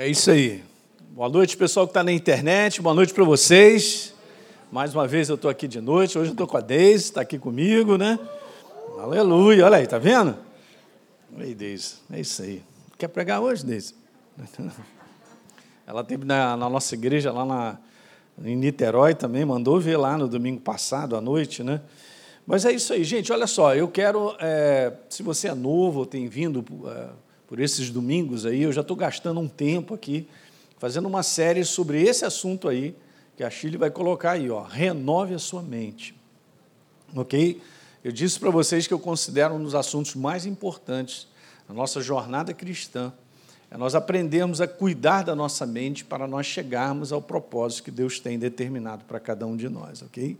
É isso aí. Boa noite, pessoal que está na internet. Boa noite para vocês. Mais uma vez eu estou aqui de noite. Hoje eu estou com a Deise, está aqui comigo, né? Aleluia. Olha aí, está vendo? Ei, Deise. É isso aí. Quer pregar hoje, Deise? Ela teve na nossa igreja lá em Niterói também. Mandou ver lá no domingo passado, à noite, né? Mas é isso aí, gente. Olha só, eu quero... se você é novo ou tem vindo... por esses domingos aí, eu já estou gastando um tempo aqui, fazendo uma série sobre esse assunto aí, que a Chile vai colocar aí, ó, renove a sua mente, ok? Eu disse para vocês que eu considero um dos assuntos mais importantes na nossa jornada cristã, é nós aprendermos a cuidar da nossa mente para nós chegarmos ao propósito que Deus tem determinado para cada um de nós, ok?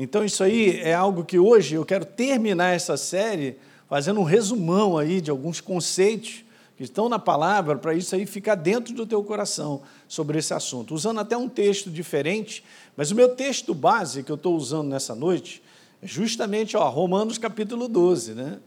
Então, isso aí é algo que hoje eu quero terminar essa série fazendo um resumão aí de alguns conceitos que estão na palavra, para isso aí ficar dentro do teu coração sobre esse assunto, usando até um texto diferente, mas o meu texto base que eu estou usando nessa noite é justamente Romanos capítulo 12, né?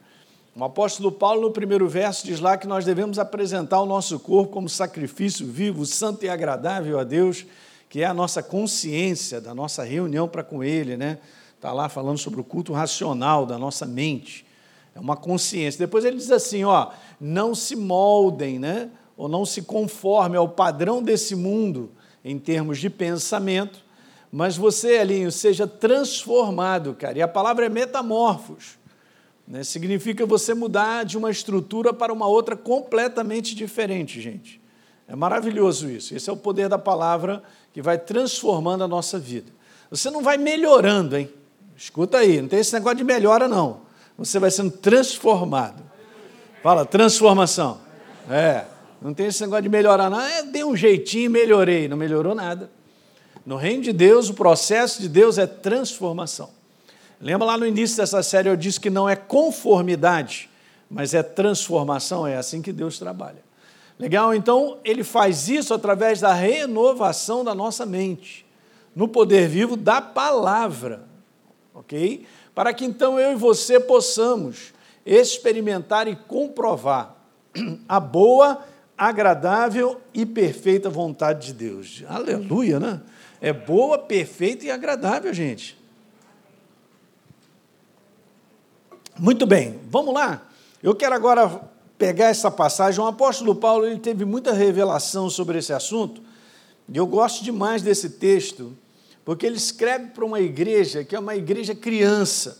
O apóstolo Paulo, no primeiro verso, diz lá que nós devemos apresentar o nosso corpo como sacrifício vivo, santo e agradável a Deus, que é a nossa consciência da nossa reunião para com Ele, né? Está lá falando sobre o culto racional da nossa mente, é uma consciência. Depois ele diz assim, não se moldem, né? Ou não se conformem ao padrão desse mundo em termos de pensamento, mas você, Elinho, seja transformado, cara. E a palavra é metamorfos, né? Significa você mudar de uma estrutura para uma outra completamente diferente, gente. É maravilhoso isso. Esse é o poder da palavra que vai transformando a nossa vida. Você não vai melhorando, hein? Escuta aí, não tem esse negócio de melhora, não. Você vai sendo transformado. Fala, transformação. Não tem esse negócio de melhorar, não. Dei um jeitinho, melhorei. Não melhorou nada. No reino de Deus, o processo de Deus é transformação. Lembra lá no início dessa série, eu disse que não é conformidade, mas é transformação, é assim que Deus trabalha. Legal? Então, ele faz isso através da renovação da nossa mente, no poder vivo da palavra. Ok? Para que então eu e você possamos experimentar e comprovar a boa, agradável e perfeita vontade de Deus. Aleluia, né? É boa, perfeita e agradável, gente. Muito bem, vamos lá. Eu quero agora pegar essa passagem. O apóstolo Paulo, ele teve muita revelação sobre esse assunto, e eu gosto demais desse texto, porque ele escreve para uma igreja que é uma igreja criança,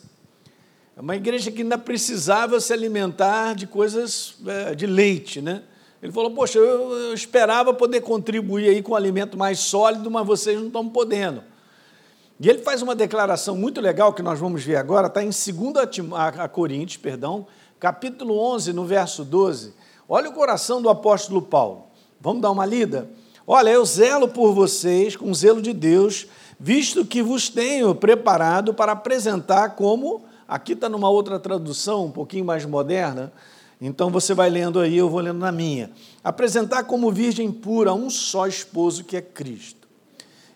é uma igreja que ainda precisava se alimentar de coisas de leite, né? Ele falou, poxa, eu esperava poder contribuir aí com um alimento mais sólido, mas vocês não estão podendo. E ele faz uma declaração muito legal que nós vamos ver agora, está em 2 Coríntios, capítulo 11, no verso 12. Olha o coração do apóstolo Paulo. Vamos dar uma lida? Olha, eu zelo por vocês com o zelo de Deus, visto que vos tenho preparado para apresentar como, aqui está numa outra tradução, um pouquinho mais moderna, então você vai lendo aí, eu vou lendo na minha, apresentar como virgem pura um só esposo que é Cristo.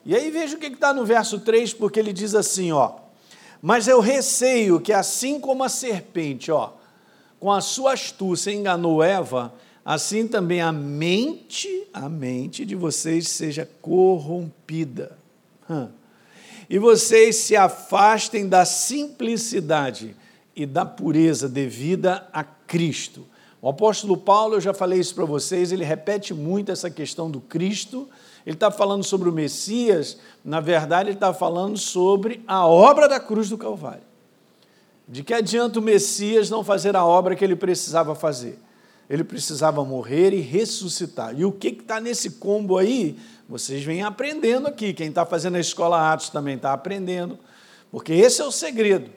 E aí veja o que está no verso 3, porque ele diz assim, mas eu receio que assim como a serpente, com a sua astúcia enganou Eva, assim também a mente de vocês seja corrompida. E vocês se afastem da simplicidade e da pureza devida a Cristo. O apóstolo Paulo, eu já falei isso para vocês, ele repete muito essa questão do Cristo, ele está falando sobre o Messias, na verdade ele está falando sobre a obra da cruz do Calvário. De que adianta o Messias não fazer a obra que ele precisava fazer? Ele precisava morrer e ressuscitar. E o que está nesse combo aí? Vocês vêm aprendendo aqui. Quem está fazendo a Escola Atos também está aprendendo, porque esse é o segredo.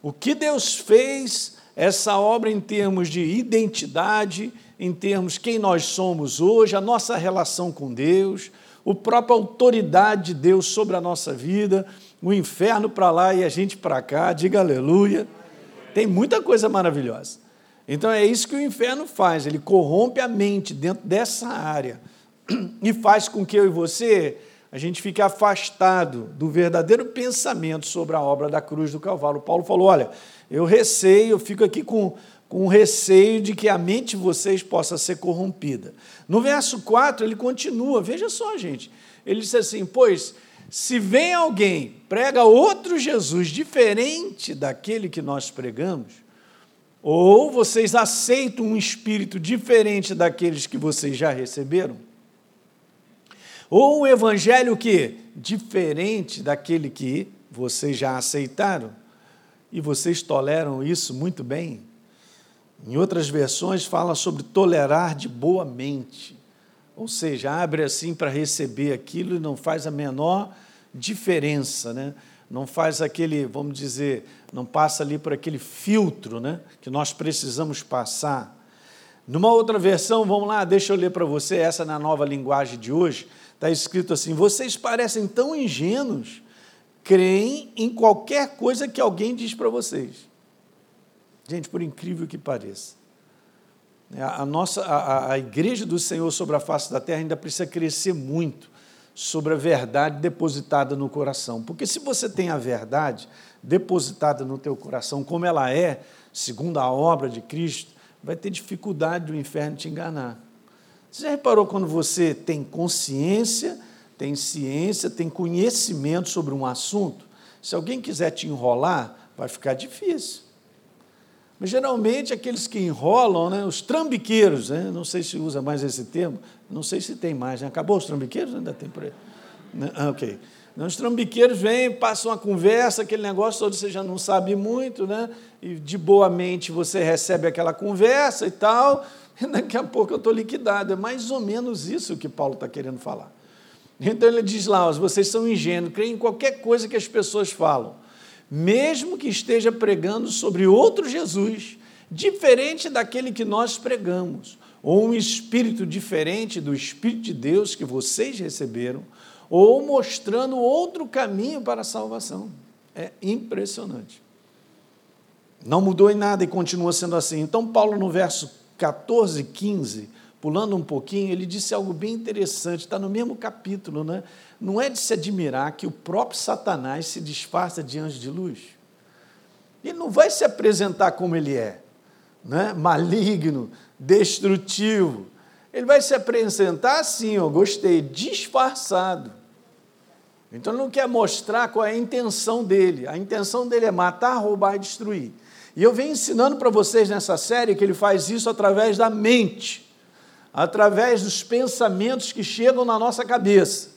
O que Deus fez, essa obra em termos de identidade, em termos de quem nós somos hoje, a nossa relação com Deus, a própria autoridade de Deus sobre a nossa vida, o inferno para lá e a gente para cá, diga aleluia. Tem muita coisa maravilhosa. Então, é isso que o inferno faz, ele corrompe a mente dentro dessa área e faz com que eu e você, a gente fique afastado do verdadeiro pensamento sobre a obra da cruz do Calvário. O Paulo falou, olha, eu receio, eu fico aqui com com receio de que a mente de vocês possa ser corrompida. No verso 4, ele continua, veja só, gente, ele diz assim, pois, se vem alguém, prega outro Jesus diferente daquele que nós pregamos, ou vocês aceitam um espírito diferente daqueles que vocês já receberam, ou um evangelho o quê? Diferente daquele que vocês já aceitaram, e vocês toleram isso muito bem. Em outras versões, fala sobre tolerar de boa mente, ou seja, abre assim para receber aquilo e não faz a menor diferença, né? Não faz aquele, vamos dizer, não passa ali por aquele filtro, né, que nós precisamos passar. Numa outra versão, vamos lá, deixa eu ler para você, essa na Nova Linguagem de hoje, está escrito assim, vocês parecem tão ingênuos, creem em qualquer coisa que alguém diz para vocês. Gente, por incrível que pareça, a igreja do Senhor sobre a face da terra ainda precisa crescer muito sobre a verdade depositada no coração, porque se você tem a verdade depositada no teu coração, como ela é, segundo a obra de Cristo, vai ter dificuldade do inferno te enganar. Você já reparou quando você tem consciência, tem ciência, tem conhecimento sobre um assunto? Se alguém quiser te enrolar, vai ficar difícil. Mas, geralmente, aqueles que enrolam, né, os trambiqueiros, né, não sei se usa mais esse termo, não sei se tem mais, né? Acabou os trambiqueiros? Ainda tem por aí? Ah, ok. Os trambiqueiros vêm, passam a conversa, aquele negócio todo, você já não sabe muito, né? E de boa mente você recebe aquela conversa e tal, e daqui a pouco eu estou liquidado. É mais ou menos isso que Paulo está querendo falar. Então ele diz lá, vocês são ingênuos, creem em qualquer coisa que as pessoas falam, mesmo que esteja pregando sobre outro Jesus, diferente daquele que nós pregamos, ou um espírito diferente do Espírito de Deus que vocês receberam, ou mostrando outro caminho para a salvação. É impressionante. Não mudou em nada e continua sendo assim. Então, Paulo, no verso 14, 15, pulando um pouquinho, ele disse algo bem interessante, está no mesmo capítulo, né? Não é de se admirar que o próprio Satanás se disfarça de anjo de luz. Ele não vai se apresentar como ele é, né? Maligno, destrutivo. Ele vai se apresentar assim, ó, gostei, disfarçado. Então ele não quer mostrar qual é a intenção dele. A intenção dele é matar, roubar e destruir. E eu venho ensinando para vocês nessa série que ele faz isso através da mente, através dos pensamentos que chegam na nossa cabeça.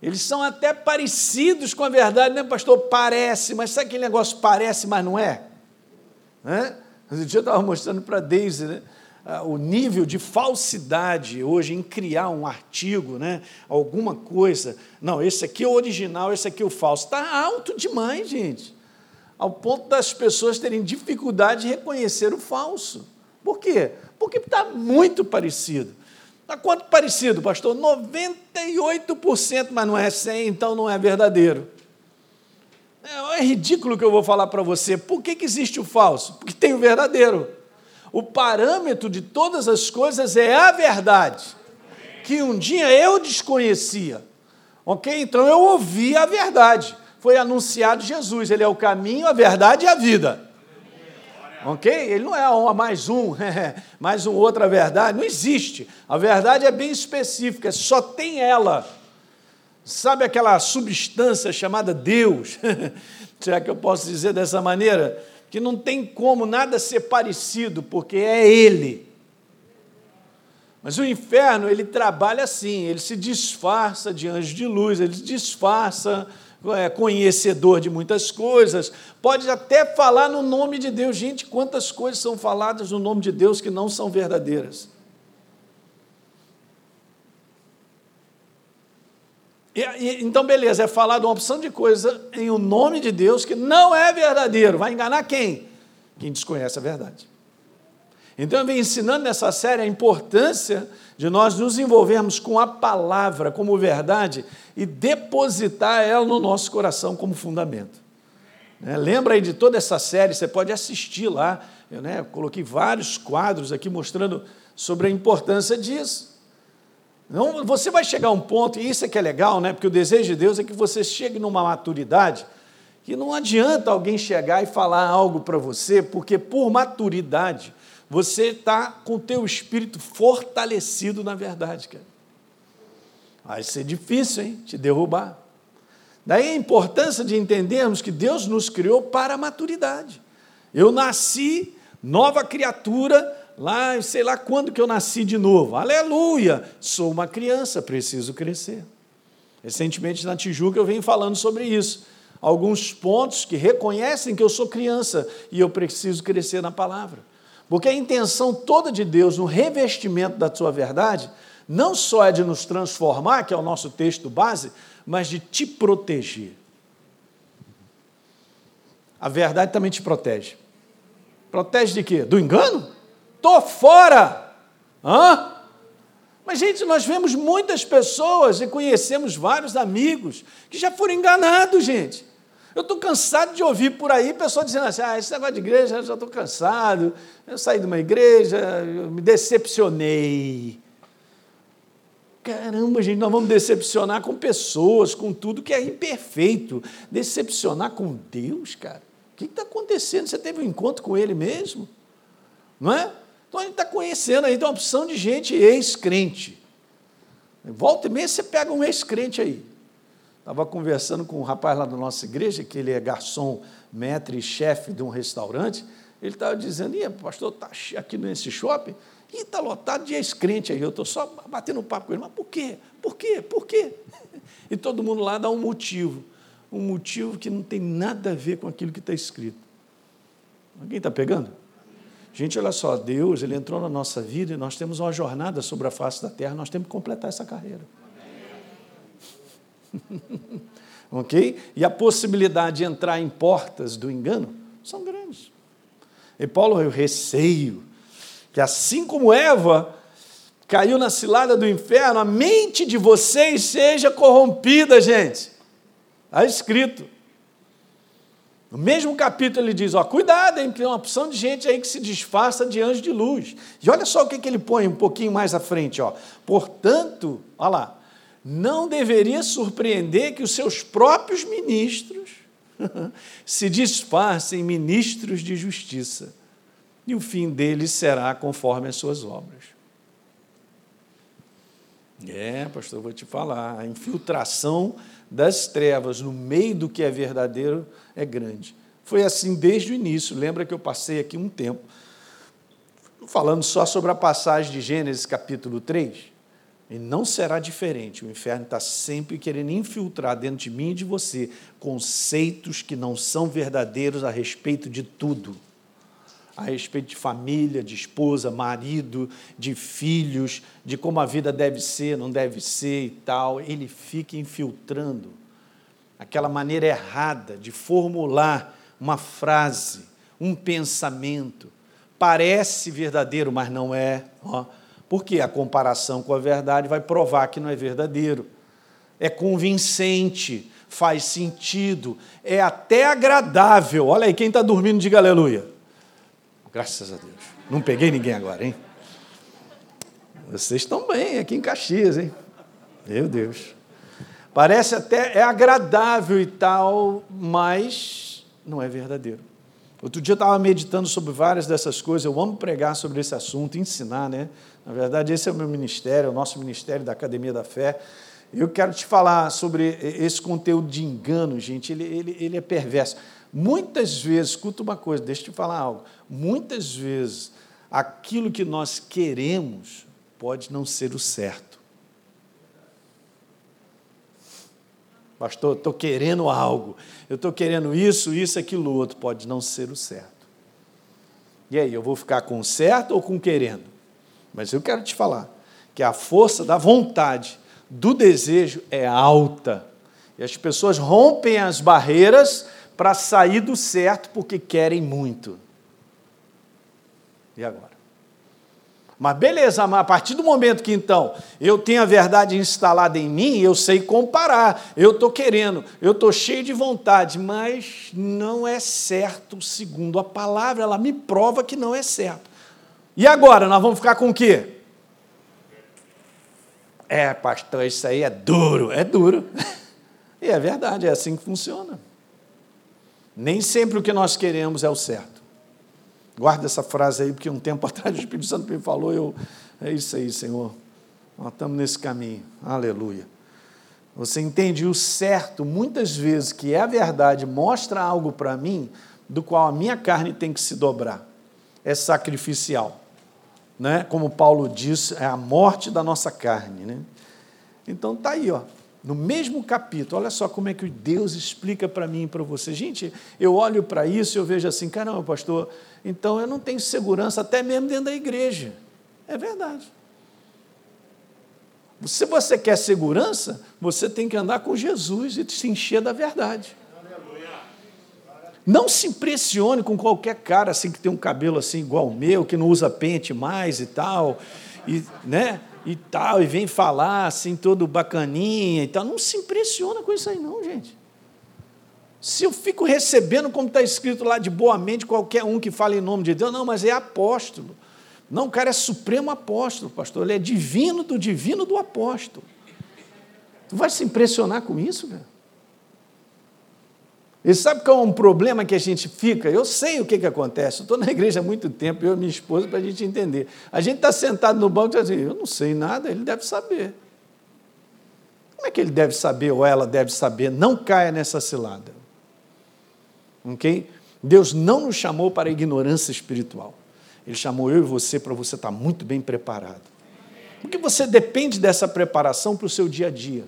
Eles são até parecidos com a verdade, né, pastor? Parece, mas sabe aquele negócio parece, mas não é? Né? Outro dia eu estava mostrando para a Deise, né, o nível de falsidade hoje em criar um artigo, né, alguma coisa. Não, esse aqui é o original, esse aqui é o falso. Está alto demais, gente, ao ponto das pessoas terem dificuldade de reconhecer o falso. Por quê? Porque está muito parecido. Está quanto parecido, pastor? 98%, mas não é 100%, então não é verdadeiro. É ridículo o que eu vou falar para você. Por que existe o falso? Porque tem o verdadeiro. O parâmetro de todas as coisas é a verdade, que um dia eu desconhecia. Ok? Então eu ouvi a verdade. Foi anunciado Jesus, ele é o caminho, a verdade e a vida. Ok? Ele não é mais um outra verdade, não existe. A verdade é bem específica, só tem ela. Sabe aquela substância chamada Deus? Será que eu posso dizer dessa maneira? Que não tem como nada ser parecido, porque é Ele. Mas o inferno, ele trabalha assim, ele se disfarça de anjo de luz, ele se disfarça... É conhecedor de muitas coisas, pode até falar no nome de Deus. Gente, quantas coisas são faladas no nome de Deus que não são verdadeiras. Então, beleza, é falado uma opção de coisa em um nome de Deus que não é verdadeiro. Vai enganar quem? Quem desconhece a verdade. Então, eu venho ensinando nessa série a importância de nós nos envolvermos com a palavra como verdade e depositar ela no nosso coração como fundamento. Né? Lembra aí de toda essa série, você pode assistir lá, eu, né, coloquei vários quadros aqui mostrando sobre a importância disso. Não, você vai chegar a um ponto, e isso é que é legal, né, porque o desejo de Deus é que você chegue numa maturidade que não adianta alguém chegar e falar algo para você, porque por maturidade você está com o teu espírito fortalecido na verdade, cara. Vai ser difícil, hein, te derrubar. Daí a importância de entendermos que Deus nos criou para a maturidade. Eu nasci nova criatura, lá, sei lá quando que eu nasci de novo. Aleluia! Sou uma criança, preciso crescer. Recentemente, na Tijuca, eu venho falando sobre isso. Alguns pontos que reconhecem que eu sou criança e eu preciso crescer na palavra. Porque a intenção toda de Deus no revestimento da sua verdade não só é de nos transformar, que é o nosso texto base, mas de te proteger. A verdade também te protege. Protege de quê? Do engano? Tô fora! Hã? Mas, gente, nós vemos muitas pessoas e conhecemos vários amigos que já foram enganados, gente. Eu estou cansado de ouvir por aí pessoas dizendo assim, esse negócio de igreja, eu já estou cansado, eu saí de uma igreja, eu me decepcionei. Caramba, gente, nós vamos decepcionar com pessoas, com tudo que é imperfeito. Decepcionar com Deus, cara? O que está acontecendo? Você teve um encontro com Ele mesmo? Não é? Então, a gente está conhecendo aí, tem uma opção de gente ex-crente. Volta e meia, você pega um ex-crente aí. Estava conversando com um rapaz lá da nossa igreja, que ele é garçom, maître e chefe de um restaurante. Ele estava dizendo, pastor, está aqui nesse shopping, e está lotado de ex-crente aí. Eu estou só batendo papo com ele. Mas por quê? Por quê? Por quê? E todo mundo lá dá um motivo. Um motivo que não tem nada a ver com aquilo que está escrito. Alguém está pegando? Gente, olha só, Deus, Ele entrou na nossa vida e nós temos uma jornada sobre a face da terra, nós temos que completar essa carreira. Ok? E a possibilidade de entrar em portas do engano são grandes. E Paulo, eu receio que assim como Eva caiu na cilada do inferno, a mente de vocês seja corrompida, gente. Está escrito. No mesmo capítulo ele diz, cuidado, hein, porque tem uma opção de gente aí que se disfarça de anjo de luz. E olha só o que ele põe um pouquinho mais à frente. Portanto, olha lá, não deveria surpreender que os seus próprios ministros se disfarcem ministros de justiça, e o fim deles será conforme as suas obras. Pastor, eu vou te falar, a infiltração das trevas no meio do que é verdadeiro é grande. Foi assim desde o início. Lembra que eu passei aqui um tempo falando só sobre a passagem de Gênesis capítulo 3? E não será diferente. O inferno está sempre querendo infiltrar dentro de mim e de você conceitos que não são verdadeiros a respeito de tudo. A respeito de família, de esposa, marido, de filhos, de como a vida deve ser, não deve ser e tal. Ele fica infiltrando aquela maneira errada de formular uma frase, um pensamento. Parece verdadeiro, mas não é. Porque a comparação com a verdade vai provar que não é verdadeiro. É convincente, faz sentido, é até agradável. Olha aí, quem está dormindo, diga aleluia. Graças a Deus. Não peguei ninguém agora, hein? Vocês estão bem aqui em Caxias, hein? Meu Deus. Parece até, é agradável e tal, mas não é verdadeiro. Outro dia eu estava meditando sobre várias dessas coisas, eu amo pregar sobre esse assunto, ensinar, né? Na verdade, esse é o meu ministério, é o nosso ministério da Academia da Fé. Eu quero te falar sobre esse conteúdo de engano, gente, ele é perverso. Muitas vezes, escuta uma coisa, deixa eu te falar algo, muitas vezes aquilo que nós queremos pode não ser o certo. Pastor, eu estou querendo algo, eu estou querendo isso, aquilo, outro, pode não ser o certo. E aí, eu vou ficar com o certo ou com o querendo? Mas eu quero te falar que a força da vontade, do desejo é alta, e as pessoas rompem as barreiras para sair do certo, porque querem muito. E agora? Mas beleza, mas a partir do momento que, então, eu tenho a verdade instalada em mim, eu sei comparar, eu estou querendo, eu estou cheio de vontade, mas não é certo, segundo a palavra, ela me prova que não é certo. E agora, nós vamos ficar com o quê? Pastor, isso aí é duro. É duro. E é verdade, é assim que funciona. Nem sempre o que nós queremos é o certo. Guarda essa frase aí, porque um tempo atrás o Espírito Santo me falou, é isso aí, Senhor, nós estamos nesse caminho, aleluia. Você entende? O certo, muitas vezes, que é a verdade, mostra algo para mim, do qual a minha carne tem que se dobrar, é sacrificial, né? Como Paulo disse, é a morte da nossa carne, né? Então está aí, ó, no mesmo capítulo, olha só como é que Deus explica para mim e para você. Gente, eu olho para isso e eu vejo assim, caramba, pastor, então eu não tenho segurança até mesmo dentro da igreja. É verdade. Se você quer segurança, você tem que andar com Jesus e se encher da verdade. Não se impressione com qualquer cara assim que tem um cabelo assim igual o meu, que não usa pente mais e tal, e, né? E tal, e vem falar assim todo bacaninha e tal. Não se impressiona com isso aí não, gente. Se eu fico recebendo, como está escrito lá, de boa mente, qualquer um que fala em nome de Deus, não, mas é apóstolo. Não, o cara é supremo apóstolo, pastor, ele é divino do apóstolo. Tu vai se impressionar com isso, cara? E sabe qual é um problema que a gente fica? Eu sei o que acontece, eu estou na igreja há muito tempo, eu e minha esposa, para a gente entender. A gente está sentado no banco e diz assim, eu não sei nada, ele deve saber. Como é que ele deve saber ou ela deve saber? Não caia nessa cilada. Ok? Deus não nos chamou para a ignorância espiritual. Ele chamou eu e você para você estar muito bem preparado. Porque você depende dessa preparação para o seu dia a dia.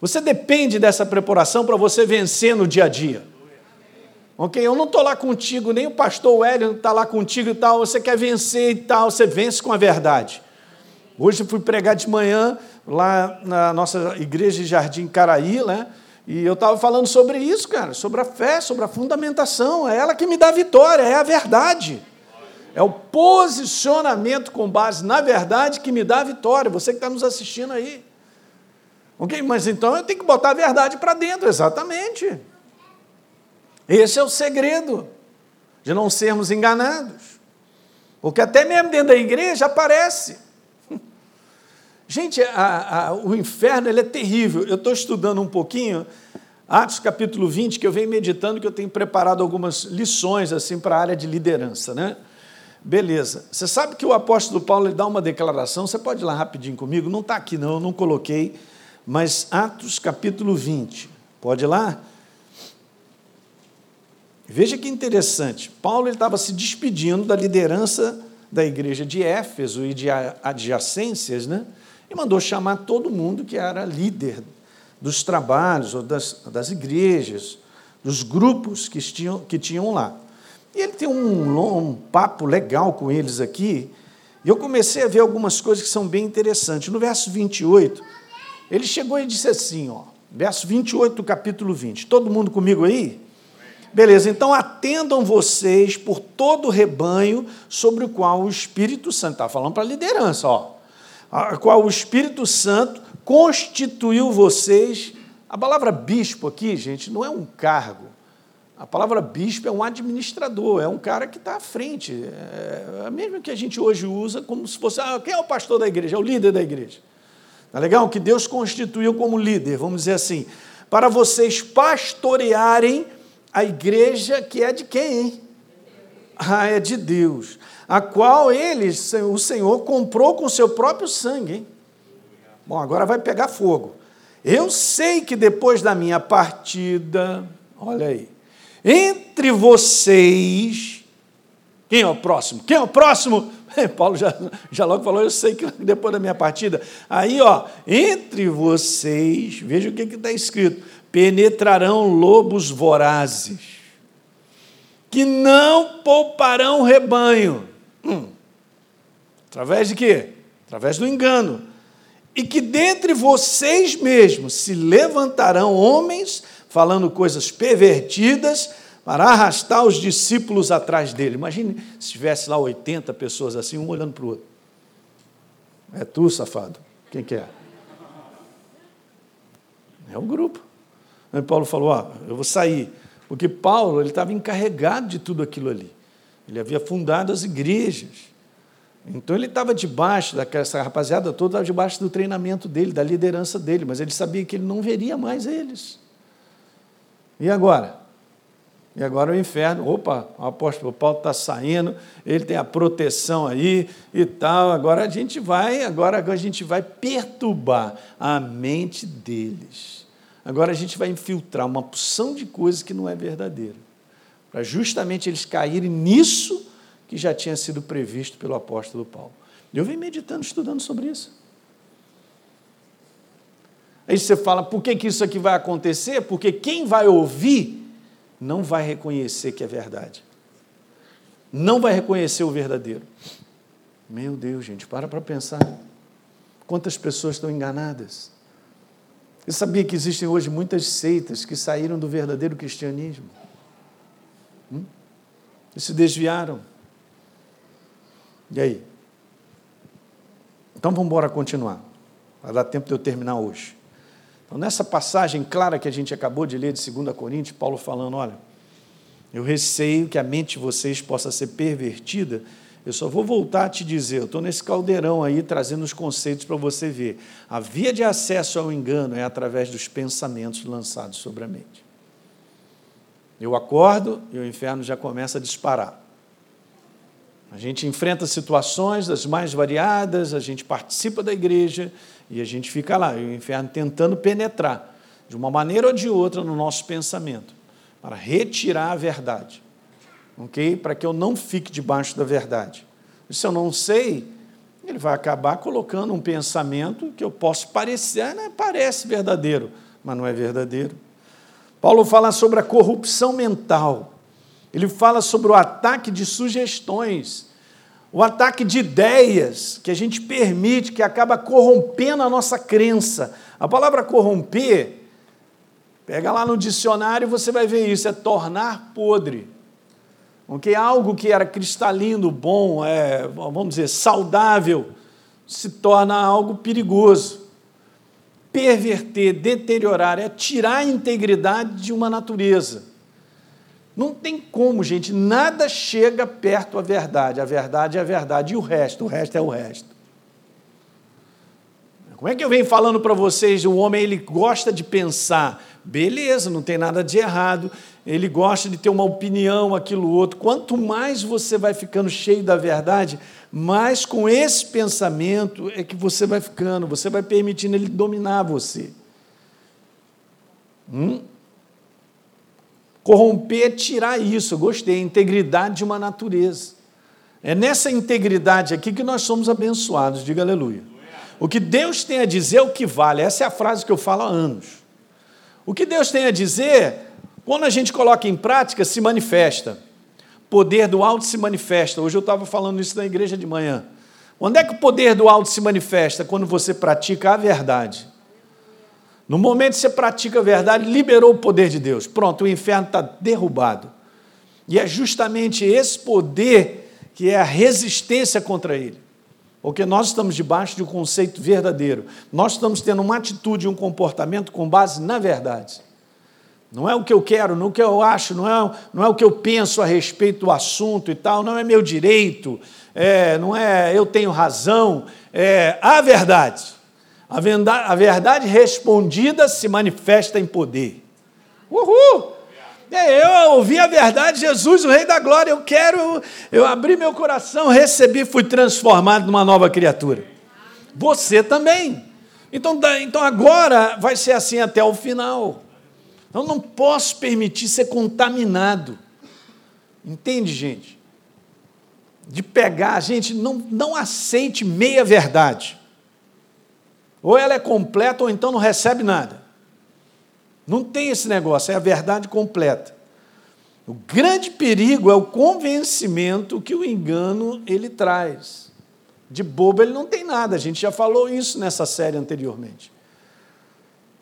Você depende dessa preparação para você vencer no dia a dia. Ok? Eu não estou lá contigo, nem o pastor Wellington está lá contigo e tal, você quer vencer e tal, você vence com a verdade. Hoje eu fui pregar de manhã lá na nossa igreja de Jardim Caraí, né? E eu estava falando sobre isso, cara, sobre a fé, sobre a fundamentação, é ela que me dá vitória, é a verdade. É o posicionamento com base na verdade que me dá a vitória, você que está nos assistindo aí. Ok, mas então eu tenho que botar a verdade para dentro, exatamente. Esse é o segredo de não sermos enganados. Porque até mesmo dentro da igreja aparece. Gente, o inferno ele é terrível. Eu estou estudando um pouquinho Atos capítulo 20, que eu venho meditando, que eu tenho preparado algumas lições assim, para a área de liderança, né? Beleza. Você sabe que o apóstolo Paulo ele dá uma declaração, você pode ir lá rapidinho comigo, não está aqui não, eu não coloquei, mas Atos capítulo 20, pode ir lá? Veja que interessante, Paulo ele estava se despedindo da liderança da igreja de Éfeso e de adjacências, né? E mandou chamar todo mundo que era líder dos trabalhos, ou das igrejas, dos grupos que tinham lá. E ele tem um papo legal com eles aqui, e eu comecei a ver algumas coisas que são bem interessantes. No verso 28... ele chegou e disse assim, ó, verso 28 do capítulo 20. Todo mundo comigo aí? Beleza, então atendam vocês por todo o rebanho sobre o qual o Espírito Santo, está falando para a liderança, ó, a qual o Espírito Santo constituiu vocês. A palavra bispo aqui, gente, não é um cargo. A palavra bispo é um administrador, é um cara que está à frente. É a mesma que a gente hoje usa como se fosse, quem é o pastor da igreja? É o líder da igreja. Tá legal? Que Deus constituiu como líder, vamos dizer assim, para vocês pastorearem a igreja que é de quem, hein? Ah, é de Deus, a qual ele, o Senhor, comprou com o seu próprio sangue, hein? Bom, agora vai pegar fogo. Eu sei que depois da minha partida, olha aí, entre vocês, quem é o próximo? Quem é o próximo? Paulo já logo falou, eu sei que depois da minha partida, aí, ó, entre vocês, veja o que está escrito, penetrarão lobos vorazes, que não pouparão o rebanho. Através de quê? Através do engano. E que dentre vocês mesmos se levantarão homens, falando coisas pervertidas, para arrastar os discípulos atrás dele. Imagine se tivesse lá 80 pessoas assim, um olhando para o outro. É tu, safado? Quem que é? É o grupo. Aí Paulo falou, eu vou sair. Porque Paulo ele estava encarregado de tudo aquilo ali. Ele havia fundado as igrejas. Então ele estava debaixo, essa rapaziada toda estava debaixo do treinamento dele, da liderança dele, mas ele sabia que ele não veria mais eles. E agora? E agora o inferno, opa, o apóstolo Paulo está saindo, ele tem a proteção aí e tal. Agora a gente vai perturbar a mente deles. Agora a gente vai infiltrar uma porção de coisa que não é verdadeira, para justamente eles caírem nisso que já tinha sido previsto pelo apóstolo Paulo. Eu venho meditando, estudando sobre isso. Aí você fala, por que isso aqui vai acontecer? Porque quem vai ouvir não vai reconhecer que é verdade. Não vai reconhecer o verdadeiro. Meu Deus, gente, para pensar. Quantas pessoas estão enganadas? Eu sabia que existem hoje muitas seitas que saíram do verdadeiro cristianismo. E se desviaram. E aí? Então, vamos embora continuar. Vai dar tempo de eu terminar hoje. Então, nessa passagem clara que a gente acabou de ler de 2 Coríntios, Paulo falando, olha, eu receio que a mente de vocês possa ser pervertida, eu só vou voltar a te dizer, eu estou nesse caldeirão aí, trazendo os conceitos para você ver. A via de acesso ao engano é através dos pensamentos lançados sobre a mente. Eu acordo e o inferno já começa a disparar. A gente enfrenta situações das mais variadas, a gente participa da igreja e a gente fica lá, e o inferno tentando penetrar, de uma maneira ou de outra, no nosso pensamento, para retirar a verdade, ok? Para que eu não fique debaixo da verdade. E se eu não sei, ele vai acabar colocando um pensamento que eu posso parecer, né? Parece verdadeiro, mas não é verdadeiro. Paulo fala sobre a corrupção mental. Ele fala sobre o ataque de sugestões, o ataque de ideias que a gente permite, que acaba corrompendo a nossa crença. A palavra corromper, pega lá no dicionário e você vai ver isso, é tornar podre. Okay? Algo que era cristalino, bom, vamos dizer, saudável, se torna algo perigoso. Perverter, deteriorar, é tirar a integridade de uma natureza. Não tem como, gente, nada chega perto à verdade. A verdade é a verdade e o resto é o resto. Como é que eu venho falando para vocês, o homem, ele gosta de pensar, beleza, não tem nada de errado, ele gosta de ter uma opinião, aquilo outro. Quanto mais você vai ficando cheio da verdade, mais com esse pensamento é que você vai ficando, você vai permitindo ele dominar você. Corromper é tirar isso, eu gostei, a integridade de uma natureza. É nessa integridade aqui que nós somos abençoados, diga aleluia. O que Deus tem a dizer é o que vale, essa é a frase que eu falo há anos. O que Deus tem a dizer, quando a gente coloca em prática, se manifesta. Poder do alto se manifesta. Hoje eu estava falando isso na igreja de manhã. Onde é que o poder do alto se manifesta? Quando você pratica a verdade. No momento que você pratica a verdade, liberou o poder de Deus. Pronto, o inferno está derrubado. E é justamente esse poder que é a resistência contra ele. Porque nós estamos debaixo de um conceito verdadeiro. Nós estamos tendo uma atitude, um comportamento com base na verdade. Não é o que eu quero, não é o que eu acho, não é o que eu penso a respeito do assunto e tal, não é meu direito, não é eu tenho razão, é a verdade. A verdade respondida se manifesta em poder. Uhul! Eu ouvi a verdade, Jesus, o Rei da Glória, eu abri meu coração, recebi, fui transformado numa nova criatura. Você também. Então agora vai ser assim até o final. Eu não posso permitir ser contaminado. Entende, gente? De pegar, gente, não aceite meia verdade. Ou ela é completa, ou então não recebe nada. Não tem esse negócio, é a verdade completa. O grande perigo é o convencimento que o engano ele traz. De bobo ele não tem nada, a gente já falou isso nessa série anteriormente.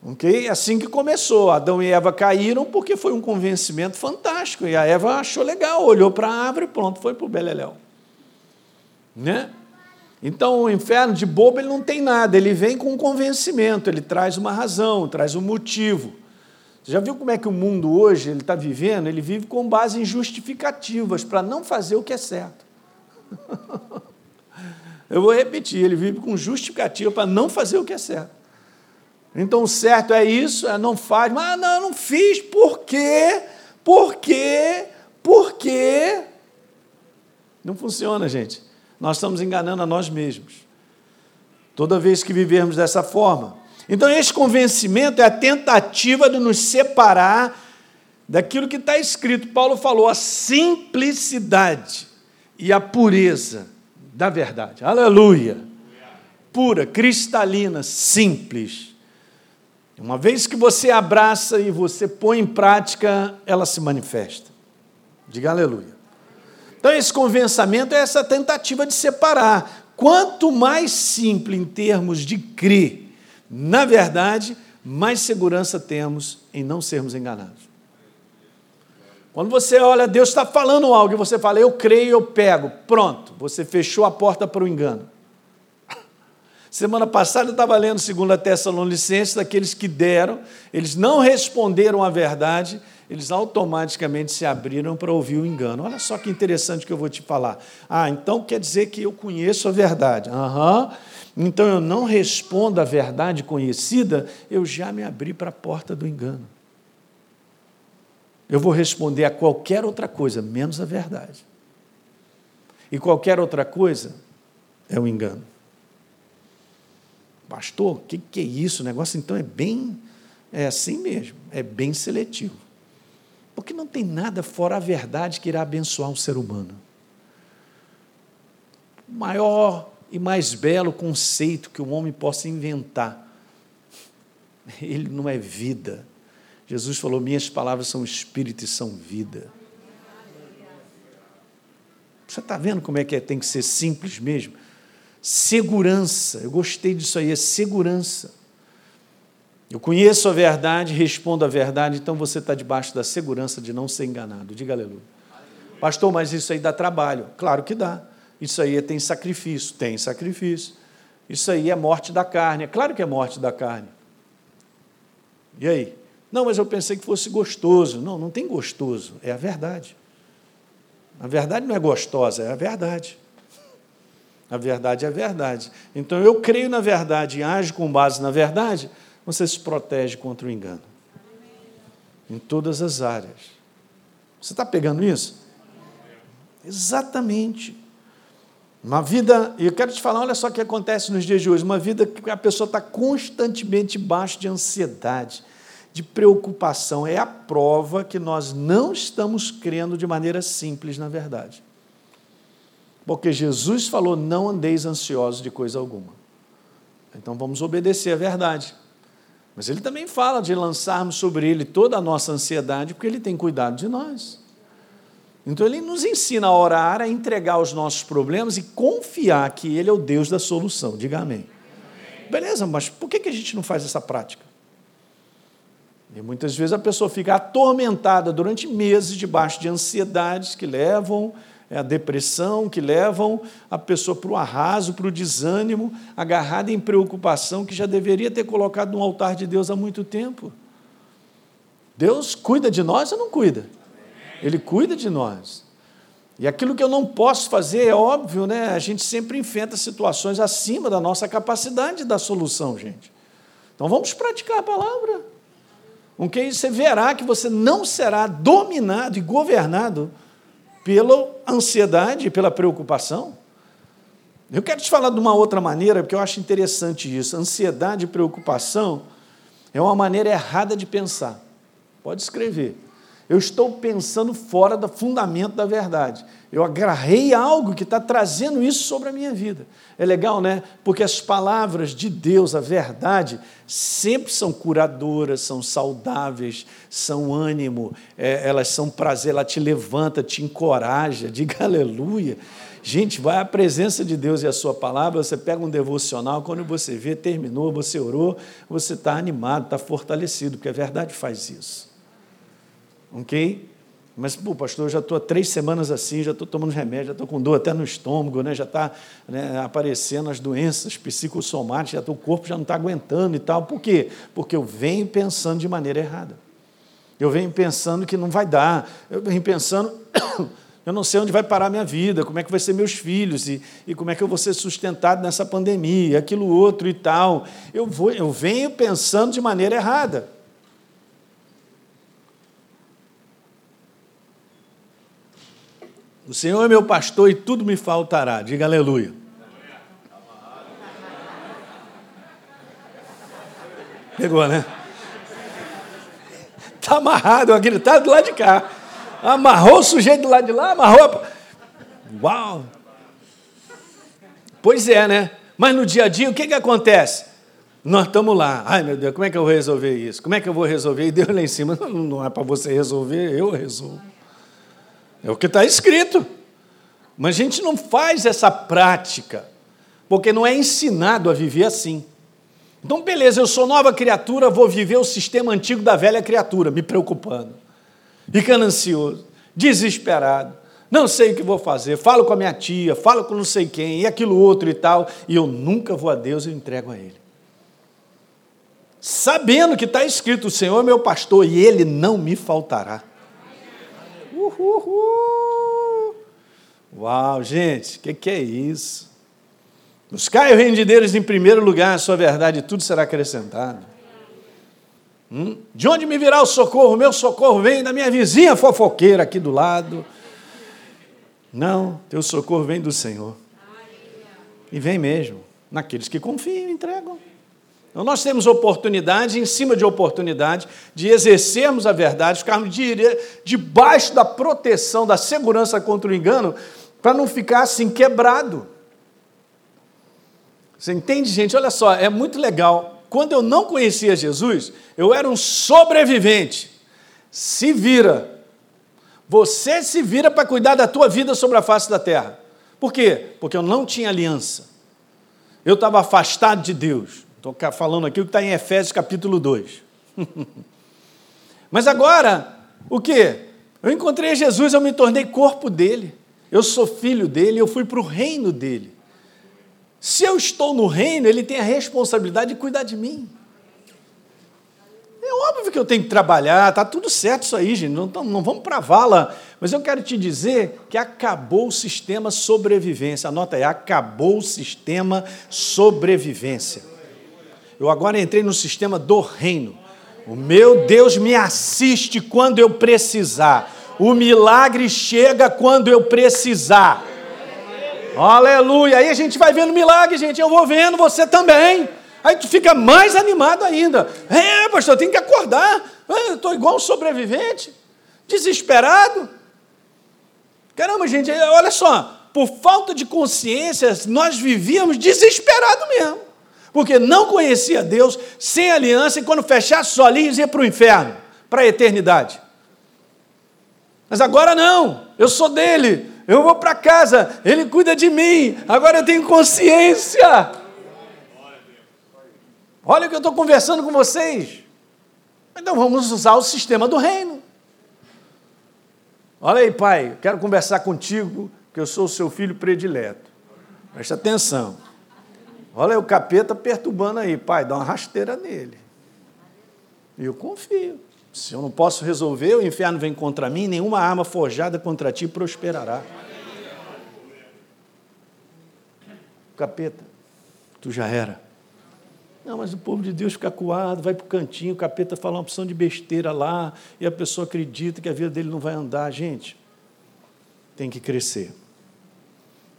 Okay? Assim que começou, Adão e Eva caíram porque foi um convencimento fantástico, e a Eva achou legal, olhou para a árvore e pronto, foi para o beleléu. Né? Então, o inferno de bobo ele não tem nada, ele vem com um convencimento, ele traz uma razão, traz um motivo. Você já viu como é que o mundo hoje ele está vivendo? Ele vive com base em justificativas para não fazer o que é certo. Eu vou repetir, ele vive com justificativa para não fazer o que é certo. Então, o certo é isso, não faz, mas não fiz, por quê? Por quê? Não funciona, gente. Nós estamos enganando a nós mesmos toda vez que vivermos dessa forma. Então, esse convencimento é a tentativa de nos separar daquilo que está escrito. Paulo falou a simplicidade e a pureza da verdade. Aleluia! Pura, cristalina, simples. Uma vez que você abraça e você põe em prática, ela se manifesta. Diga aleluia. Então, esse convencimento é essa tentativa de separar. Quanto mais simples em termos de crer, na verdade, mais segurança temos em não sermos enganados. Quando você olha, Deus está falando algo, e você fala, eu creio, eu pego, pronto, você fechou a porta para o engano. Semana passada eu estava lendo 2 Tessalonicenses, daqueles que deram, eles não responderam à verdade, eles automaticamente se abriram para ouvir o engano. Olha só que interessante que eu vou te falar. Ah, então quer dizer que eu conheço a verdade. Então eu não respondo à verdade conhecida, eu já me abri para a porta do engano. Eu vou responder a qualquer outra coisa, menos a verdade. E qualquer outra coisa é um engano. Pastor, o que é isso? O negócio, então, é assim mesmo, é bem seletivo. Porque não tem nada fora a verdade que irá abençoar um ser humano. O maior e mais belo conceito que o homem possa inventar, ele não é vida. Jesus falou, minhas palavras são espírito e são vida. Você está vendo como é que tem que ser simples mesmo? Segurança, eu gostei disso aí, é segurança. Eu conheço a verdade, respondo a verdade, então você está debaixo da segurança de não ser enganado. Diga aleluia. Pastor, mas isso aí dá trabalho. Claro que dá. Isso aí tem sacrifício. Tem sacrifício. Isso aí é morte da carne. É claro que é morte da carne. E aí? Não, mas eu pensei que fosse gostoso. Não, não tem gostoso, é a verdade. A verdade não é gostosa, é a verdade. A verdade é a verdade. Então, eu creio na verdade e ajo com base na verdade, você se protege contra o engano. Em todas as áreas. Você está pegando isso? Exatamente. Uma vida, eu quero te falar, olha só o que acontece nos dias de hoje, uma vida que a pessoa está constantemente debaixo de ansiedade, de preocupação, é a prova que nós não estamos crendo de maneira simples na verdade. Porque Jesus falou, não andeis ansiosos de coisa alguma. Então, vamos obedecer à verdade. Mas ele também fala de lançarmos sobre ele toda a nossa ansiedade, porque ele tem cuidado de nós. Então, ele nos ensina a orar, a entregar os nossos problemas e confiar que ele é o Deus da solução. Diga amém. Amém. Beleza, mas por que a gente não faz essa prática? E muitas vezes a pessoa fica atormentada durante meses debaixo de ansiedades que levam... É a depressão que levam a pessoa para o arraso, para o desânimo, agarrada em preocupação que já deveria ter colocado no altar de Deus há muito tempo. Deus cuida de nós ou não cuida? Ele cuida de nós. E aquilo que eu não posso fazer, é óbvio, né? A gente sempre enfrenta situações acima da nossa capacidade da solução, gente. Então vamos praticar a palavra. Ok? Você verá que você não será dominado e governado pela ansiedade, pela preocupação. Eu quero te falar de uma outra maneira, porque eu acho interessante isso. Ansiedade e preocupação é uma maneira errada de pensar. Pode escrever. Eu estou pensando fora do fundamento da verdade. Eu agarrei algo que está trazendo isso sobre a minha vida. É legal, né? Porque as palavras de Deus, a verdade, sempre são curadoras, são saudáveis, são ânimo, elas são prazer, ela te levanta, te encoraja, diga aleluia. Gente, vai à presença de Deus e a sua palavra, você pega um devocional, quando você vê, terminou, você orou, você está animado, está fortalecido, porque a verdade faz isso. Ok? Mas, pastor, eu já estou há 3 semanas assim, já estou tomando remédio, já estou com dor até no estômago, né? Já está aparecendo as doenças psicossomáticas, o corpo já não está aguentando e tal. Por quê? Porque eu venho pensando de maneira errada. Eu venho pensando que não vai dar. Eu venho pensando, eu não sei onde vai parar a minha vida, como é que vai ser meus filhos e como é que eu vou ser sustentado nessa pandemia, aquilo outro e tal. Eu venho pensando de maneira errada. Senhor é meu pastor e tudo me faltará. Diga aleluia. Pegou, né? Está amarrado, aquele está do lado de cá. Amarrou o sujeito do lado de lá, amarrou. Uau! Pois é, né? Mas no dia a dia, o que acontece? Nós estamos lá. Ai, meu Deus, como é que eu vou resolver isso? Como é que eu vou resolver? E Deus lá em cima, não é para você resolver, eu resolvo. É o que está escrito. Mas a gente não faz essa prática, porque não é ensinado a viver assim. Então, beleza, eu sou nova criatura, vou viver o sistema antigo da velha criatura, me preocupando, ficando ansioso, desesperado, não sei o que vou fazer, falo com a minha tia, falo com não sei quem, e aquilo outro e tal, e eu nunca vou a Deus e entrego a Ele. Sabendo que está escrito, o Senhor é meu pastor e Ele não me faltará. Uhul. Uau, gente, o que é isso? Buscai o reino de Deus em primeiro lugar, a sua verdade, e tudo será acrescentado. De onde me virá o socorro? O meu socorro vem da minha vizinha fofoqueira aqui do lado. Não, teu socorro vem do Senhor. E vem mesmo, naqueles que confiam e entregam. Então nós temos oportunidade, em cima de oportunidade, de exercermos a verdade, ficarmos debaixo da proteção, da segurança contra o engano, para não ficar assim quebrado. Você entende, gente? Olha só, é muito legal. Quando eu não conhecia Jesus, eu era um sobrevivente. Se vira. Você se vira para cuidar da tua vida sobre a face da terra. Por quê? Porque eu não tinha aliança. Eu estava afastado de Deus. Estou falando aqui o que está em Efésios capítulo 2. Mas agora, o quê? Eu encontrei Jesus, eu me tornei corpo dele. Eu sou filho dele, eu fui para o reino dele. Se eu estou no reino, ele tem a responsabilidade de cuidar de mim. É óbvio que eu tenho que trabalhar, está tudo certo isso aí, gente, não vamos para a vala. Mas eu quero te dizer que acabou o sistema sobrevivência. Anota aí, acabou o sistema sobrevivência. Eu agora entrei no sistema do reino. O meu Deus me assiste quando eu precisar. O milagre chega quando eu precisar. Aleluia, aí a gente vai vendo milagre, gente, eu vou vendo, você também, aí tu fica mais animado ainda, pastor, eu tenho que acordar, eu estou igual um sobrevivente, desesperado, caramba, gente, olha só, por falta de consciência, nós vivíamos desesperado mesmo, porque não conhecia Deus, sem aliança, e quando fechasse os olhinhos ia para o inferno, para a eternidade, mas agora não, eu sou dele, eu vou para casa, ele cuida de mim, agora eu tenho consciência. Olha o que eu estou conversando com vocês. Então vamos usar o sistema do reino. Olha aí, pai, quero conversar contigo, que eu sou o seu filho predileto. Presta atenção. Olha aí o capeta perturbando aí, pai, dá uma rasteira nele. E eu confio. Se eu não posso resolver, o inferno vem contra mim, nenhuma arma forjada contra ti prosperará. Capeta, tu já era. Não, mas o povo de Deus fica acuado, vai para o cantinho, o capeta fala uma opção de besteira lá, e a pessoa acredita que a vida dele não vai andar. Gente, tem que crescer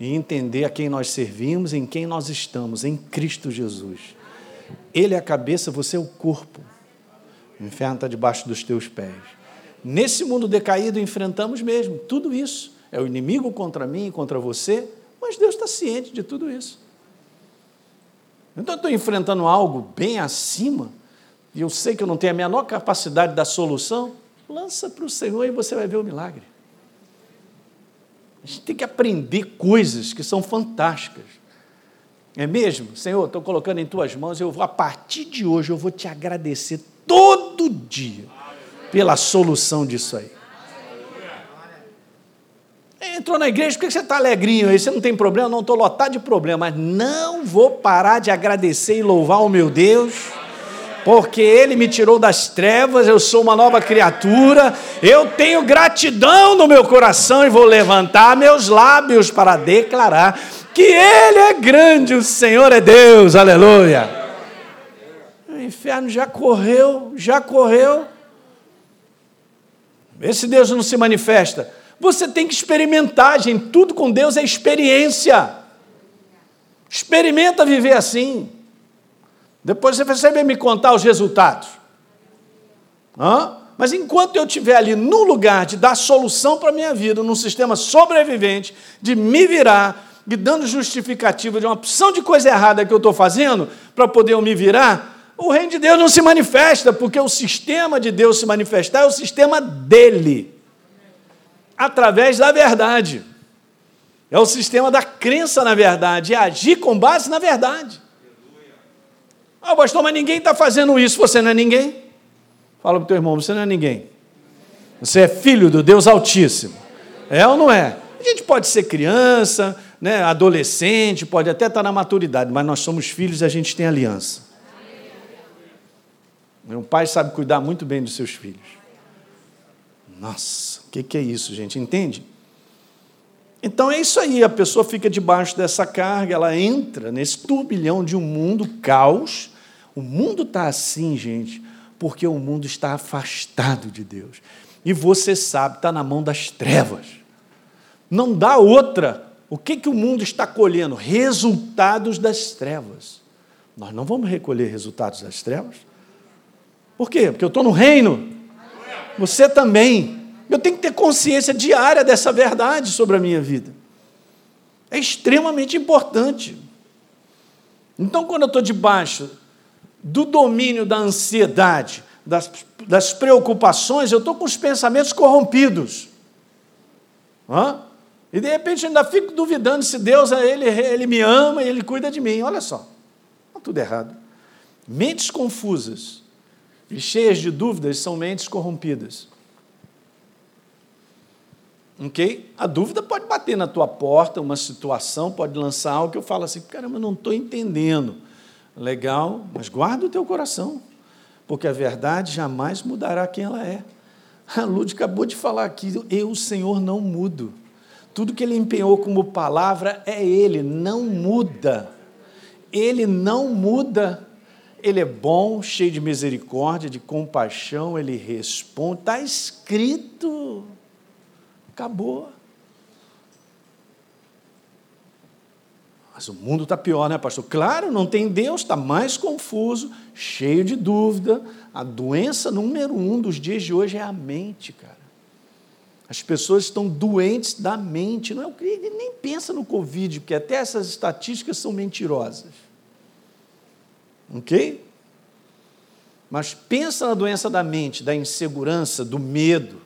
e entender a quem nós servimos, em quem nós estamos, em Cristo Jesus. Ele é a cabeça, você é o corpo. O inferno está debaixo dos teus pés. Nesse mundo decaído, enfrentamos mesmo tudo isso. É o inimigo contra mim, contra você, mas Deus está ciente de tudo isso. Então, eu estou enfrentando algo bem acima, e eu sei que eu não tenho a menor capacidade da solução, lança para o Senhor e você vai ver o milagre. A gente tem que aprender coisas que são fantásticas. É mesmo? Senhor, estou colocando em tuas mãos, eu vou, a partir de hoje eu vou te agradecer todo dia pela solução disso aí. Entrou na igreja, por que você está alegrinho aí? Você não tem problema? Não, estou lotado de problema, mas não vou parar de agradecer e louvar o meu Deus, porque Ele me tirou das trevas, eu sou uma nova criatura, eu tenho gratidão no meu coração e vou levantar meus lábios para declarar que Ele é grande, o Senhor é Deus, aleluia. O inferno já correu. Esse Deus não se manifesta, Você tem que experimentar, gente. Tudo com Deus é experiência. Experimenta viver assim. Depois você vai saber me contar os resultados. Mas enquanto eu estiver ali no lugar de dar solução para a minha vida, num sistema sobrevivente, de me virar, e dando justificativa de uma opção de coisa errada que eu estou fazendo, para poder eu me virar, o reino de Deus não se manifesta, porque o sistema de Deus se manifestar é o sistema dele, através da verdade. É o sistema da crença na verdade, é agir com base na verdade. Ah, pastor, mas ninguém está fazendo isso, você não é ninguém? Fala para o teu irmão, você não é ninguém. Você é filho do Deus Altíssimo. É ou não é? A gente pode ser criança, né, adolescente, pode até estar na maturidade, mas nós somos filhos e a gente tem aliança. Meu pai sabe cuidar muito bem dos seus filhos. Nossa, o que é isso, gente? Entende? Então é isso aí, a pessoa fica debaixo dessa carga, ela entra nesse turbilhão de um mundo, caos. O mundo está assim, gente, porque o mundo está afastado de Deus. E você sabe, está na mão das trevas. Não dá outra. O que o mundo está colhendo? Resultados das trevas. Nós não vamos recolher resultados das trevas. Por quê? Porque eu estou no reino. Você também. Eu tenho que ter consciência diária dessa verdade sobre a minha vida. É extremamente importante. Então, quando eu estou debaixo do domínio da ansiedade, das preocupações, eu estou com os pensamentos corrompidos. E, de repente, eu ainda fico duvidando se Deus, ele me ama e ele cuida de mim. Olha só, está tudo errado. Mentes confusas e cheias de dúvidas são mentes corrompidas. Ok? A dúvida pode bater na tua porta, uma situação pode lançar algo que eu falo assim, caramba, eu não estou entendendo. Legal, mas guarda o teu coração, porque a verdade jamais mudará quem ela é. A Lúdia acabou de falar aqui, eu, o Senhor, não mudo. Tudo que ele empenhou como palavra é ele, não muda. Ele não muda. Ele é bom, cheio de misericórdia, de compaixão, ele responde. Está escrito. Acabou. Mas o mundo está pior, né, pastor? Claro, não tem Deus, está mais confuso, cheio de dúvida. A doença número 1 dos dias de hoje é a mente, cara. As pessoas estão doentes da mente. Não é o que ele nem pensa no Covid, porque até essas estatísticas são mentirosas. Ok? Mas pensa na doença da mente, da insegurança, do medo,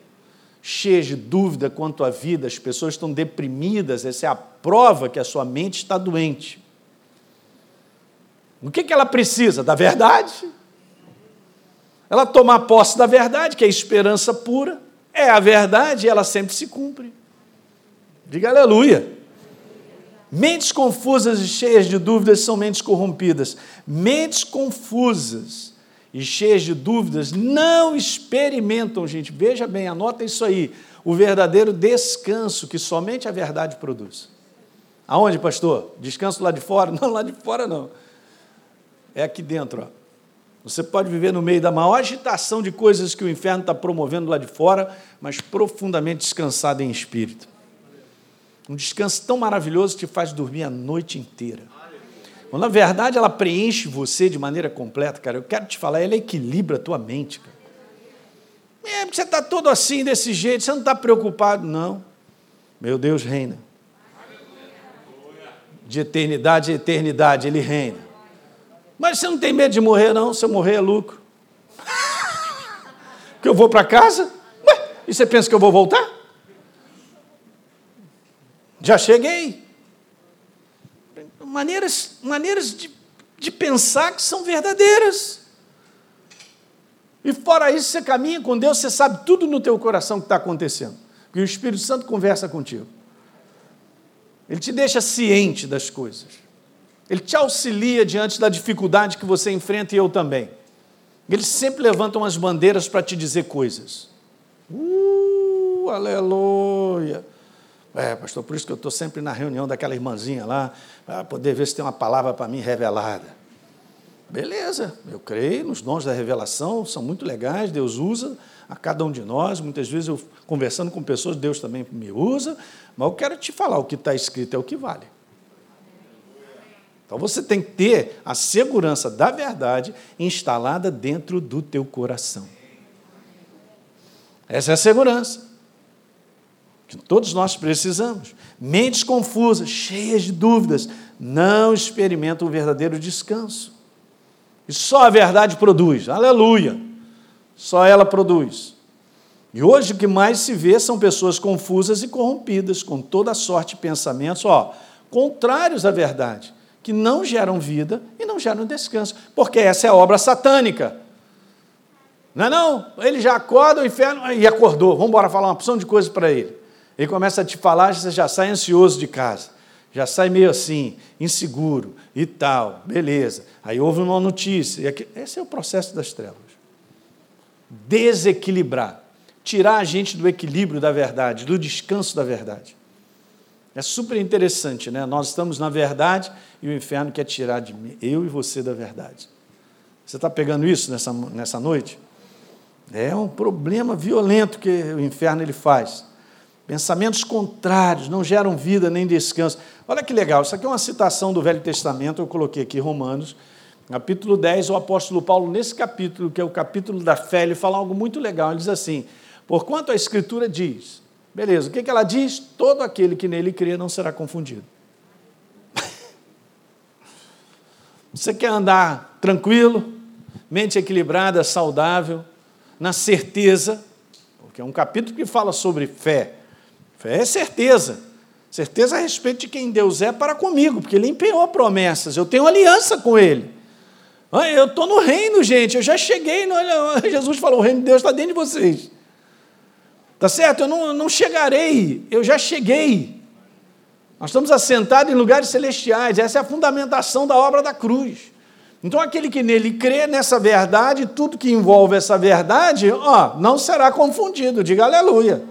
cheia de dúvida quanto à vida. As pessoas estão deprimidas. Essa é a prova que a sua mente está doente. O que ela precisa? Da verdade. Ela tomar posse da verdade, que é esperança pura. É a verdade e ela sempre se cumpre. Diga aleluia. Mentes confusas e cheias de dúvidas são mentes corrompidas. Mentes confusas e cheias de dúvidas não experimentam, gente. Veja bem, anota isso aí. O verdadeiro descanso que somente a verdade produz. Aonde, pastor? Descanso lá de fora? Não, lá de fora não. É aqui dentro, ó. Você pode viver no meio da maior agitação de coisas que o inferno está promovendo lá de fora, mas profundamente descansado em espírito. Um descanso tão maravilhoso que te faz dormir a noite inteira. Quando a verdade ela preenche você de maneira completa, cara, eu quero te falar, ela equilibra a tua mente, cara. É, porque você está todo assim, desse jeito, você não está preocupado, não. Meu Deus reina. De eternidade a eternidade, ele reina. Mas você não tem medo de morrer, não? Se eu morrer, é lucro. Porque eu vou para casa? Ué, e você pensa que eu vou voltar? Já cheguei. Maneiras de pensar que são verdadeiras. E fora isso, você caminha com Deus, você sabe tudo no teu coração que está acontecendo. E o Espírito Santo conversa contigo. Ele te deixa ciente das coisas. Ele te auxilia diante da dificuldade que você enfrenta e eu também. Ele sempre levanta umas bandeiras para te dizer coisas. Aleluia! É, pastor, por isso que eu estou sempre na reunião daquela irmãzinha lá, para poder ver se tem uma palavra para mim revelada. Beleza, eu creio nos dons da revelação, são muito legais, Deus usa a cada um de nós. Muitas vezes eu, conversando com pessoas, Deus também me usa, mas eu quero te falar, o que está escrito é o que vale. Então você tem que ter a segurança da verdade instalada dentro do teu coração. Essa é a segurança que todos nós precisamos. Mentes confusas, cheias de dúvidas, não experimentam o verdadeiro descanso. E só a verdade produz, aleluia, só ela produz. E hoje o que mais se vê são pessoas confusas e corrompidas, com toda a sorte de pensamentos, contrários à verdade, que não geram vida e não geram descanso, porque essa é a obra satânica. Não é não? Ele já acorda, o inferno, e acordou, vamos embora falar uma opção de coisa para ele. Ele começa a te falar, você já sai ansioso de casa. Já sai meio assim, inseguro e tal, beleza. Aí houve uma notícia. E aqui, esse é o processo das trevas. Desequilibrar. Tirar a gente do equilíbrio da verdade, do descanso da verdade. É super interessante, né? Nós estamos na verdade e o inferno quer tirar de mim, eu e você da verdade. Você está pegando isso nessa noite? É um problema violento que o inferno ele faz. Pensamentos contrários, não geram vida nem descanso. Olha que legal, isso aqui é uma citação do Velho Testamento, eu coloquei aqui Romanos, capítulo 10, o apóstolo Paulo, nesse capítulo, que é o capítulo da fé, ele fala algo muito legal, ele diz assim, porquanto a Escritura diz, beleza, o que ela diz? Todo aquele que nele crê não será confundido. Você quer andar tranquilo, mente equilibrada, saudável, na certeza, porque é um capítulo que fala sobre fé. Fé é certeza. Certeza a respeito de quem Deus é para comigo, porque Ele empenhou promessas. Eu tenho aliança com Ele. Eu estou no reino, gente. Eu já cheguei. Jesus falou, o reino de Deus está dentro de vocês. Está certo? Eu não chegarei. Eu já cheguei. Nós estamos assentados em lugares celestiais. Essa é a fundamentação da obra da cruz. Então, aquele que nele crê, nessa verdade, tudo que envolve essa verdade, não será confundido. Diga aleluia.